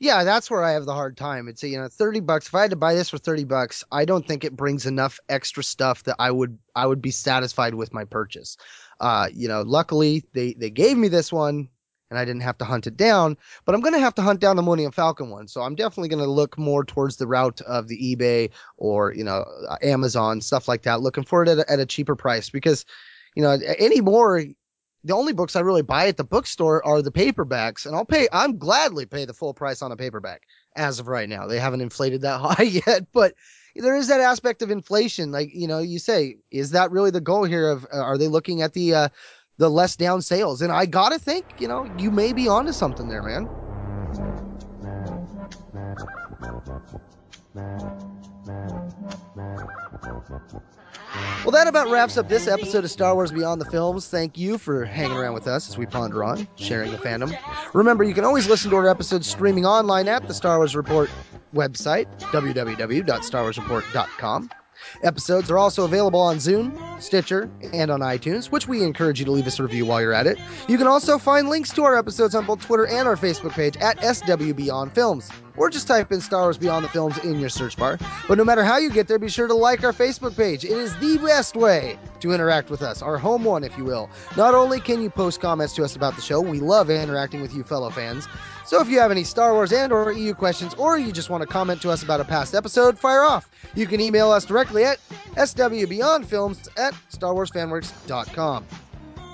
Yeah, that's where I have the hard time. It's, you know, $30. If I had to buy this for $30, I don't think it brings enough extra stuff that I would be satisfied with my purchase. You know, luckily they gave me this one and I didn't have to hunt it down, but I'm going to have to hunt down the Millennium Falcon one. So I'm definitely going to look more towards the route of the eBay or, you know, Amazon, stuff like that, looking for it at a cheaper price because, you know, anymore, the only books I really buy at the bookstore are the paperbacks, and I'm gladly pay the full price on a paperback as of right now. They haven't inflated that high yet, but there is that aspect of inflation. Like, you know, you say, is that really the goal here of, are they looking at the less down sales? And I got to think, you know, you may be onto something there, man. Well, that about wraps up this episode of Star Wars Beyond the Films. Thank you for hanging around with us as we ponder on sharing the fandom. Remember, you can always listen to our episodes streaming online at the Star Wars Report website, www.StarWarsReport.com. Episodes are also available on Zune, Stitcher, and on iTunes, which we encourage you to leave us a review while you're at it. You can also find links to our episodes on both Twitter and our Facebook page at SWBeyondFilms, or just type in Star Wars Beyond the Films in your search bar. But no matter how you get there, be sure to like our Facebook page. It is the best way to interact with us, our home one, if you will. Not only can you post comments to us about the show, we love interacting with you fellow fans. So if you have any Star Wars and or EU questions, or you just want to comment to us about a past episode, fire off. You can email us directly at swbeyondfilms@starwarsfanworks.com.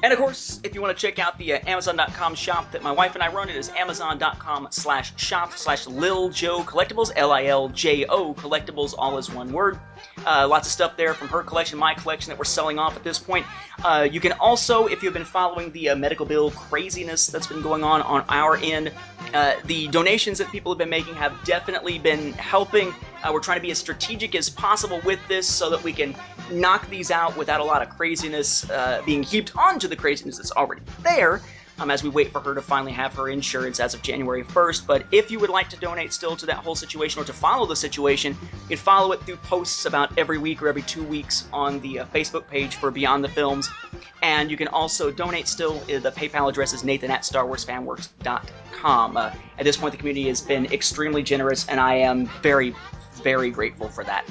And of course, if you want to check out the Amazon.com shop that my wife and I run, it is Amazon.com/shop/LilJoe Collectibles, Liljo Collectibles, all is one word. Lots of stuff there from her collection, my collection that we're selling off at this point. You can also, if you've been following the medical bill craziness that's been going on our end, the donations that people have been making have definitely been helping. We're trying to be as strategic as possible with this so that we can knock these out without a lot of craziness being heaped onto the craziness that's already there. As we wait for her to finally have her insurance as of January 1st. But if you would like to donate still to that whole situation or to follow the situation, you can follow it through posts about every week or every 2 weeks on the Facebook page for Beyond the Films. And you can also donate still. The PayPal address is nathan@starwarsfanworks.com. At this point, the community has been extremely generous, and I am very, very grateful for that.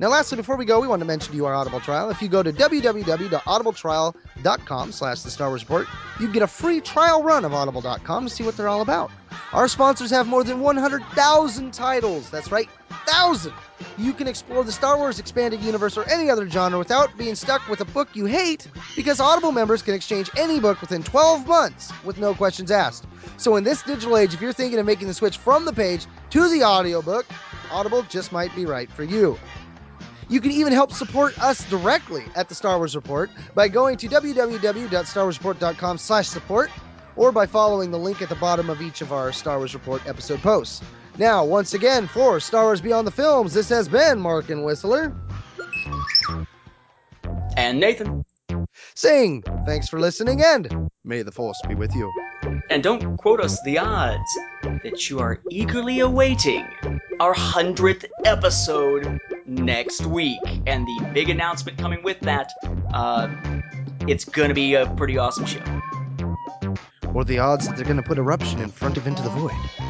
Now, lastly, before we go, we want to mention to you our Audible trial. If you go to www.audibletrial.com/thestarwarsreport, you can get a free trial run of audible.com to see what they're all about. Our sponsors have more than 100,000 titles. That's right, 1,000. You can explore the Star Wars expanded universe or any other genre without being stuck with a book you hate, because Audible members can exchange any book within 12 months with no questions asked. So in this digital age, if you're thinking of making the switch from the page to the audiobook, Audible just might be right for you. You can even help support us directly at the Star Wars Report by going to www.starwarsreport.com/support, or by following the link at the bottom of each of our Star Wars Report episode posts. Now, once again, for Star Wars Beyond the Films, this has been Mark and Whistler. And Nathan. Saying thanks for listening, and may the Force be with you. And don't quote us the odds that you are eagerly awaiting our 100th episode next week. And the big announcement coming with that, it's going to be a pretty awesome show. Or the odds that they're going to put Eruption in front of Into the Void.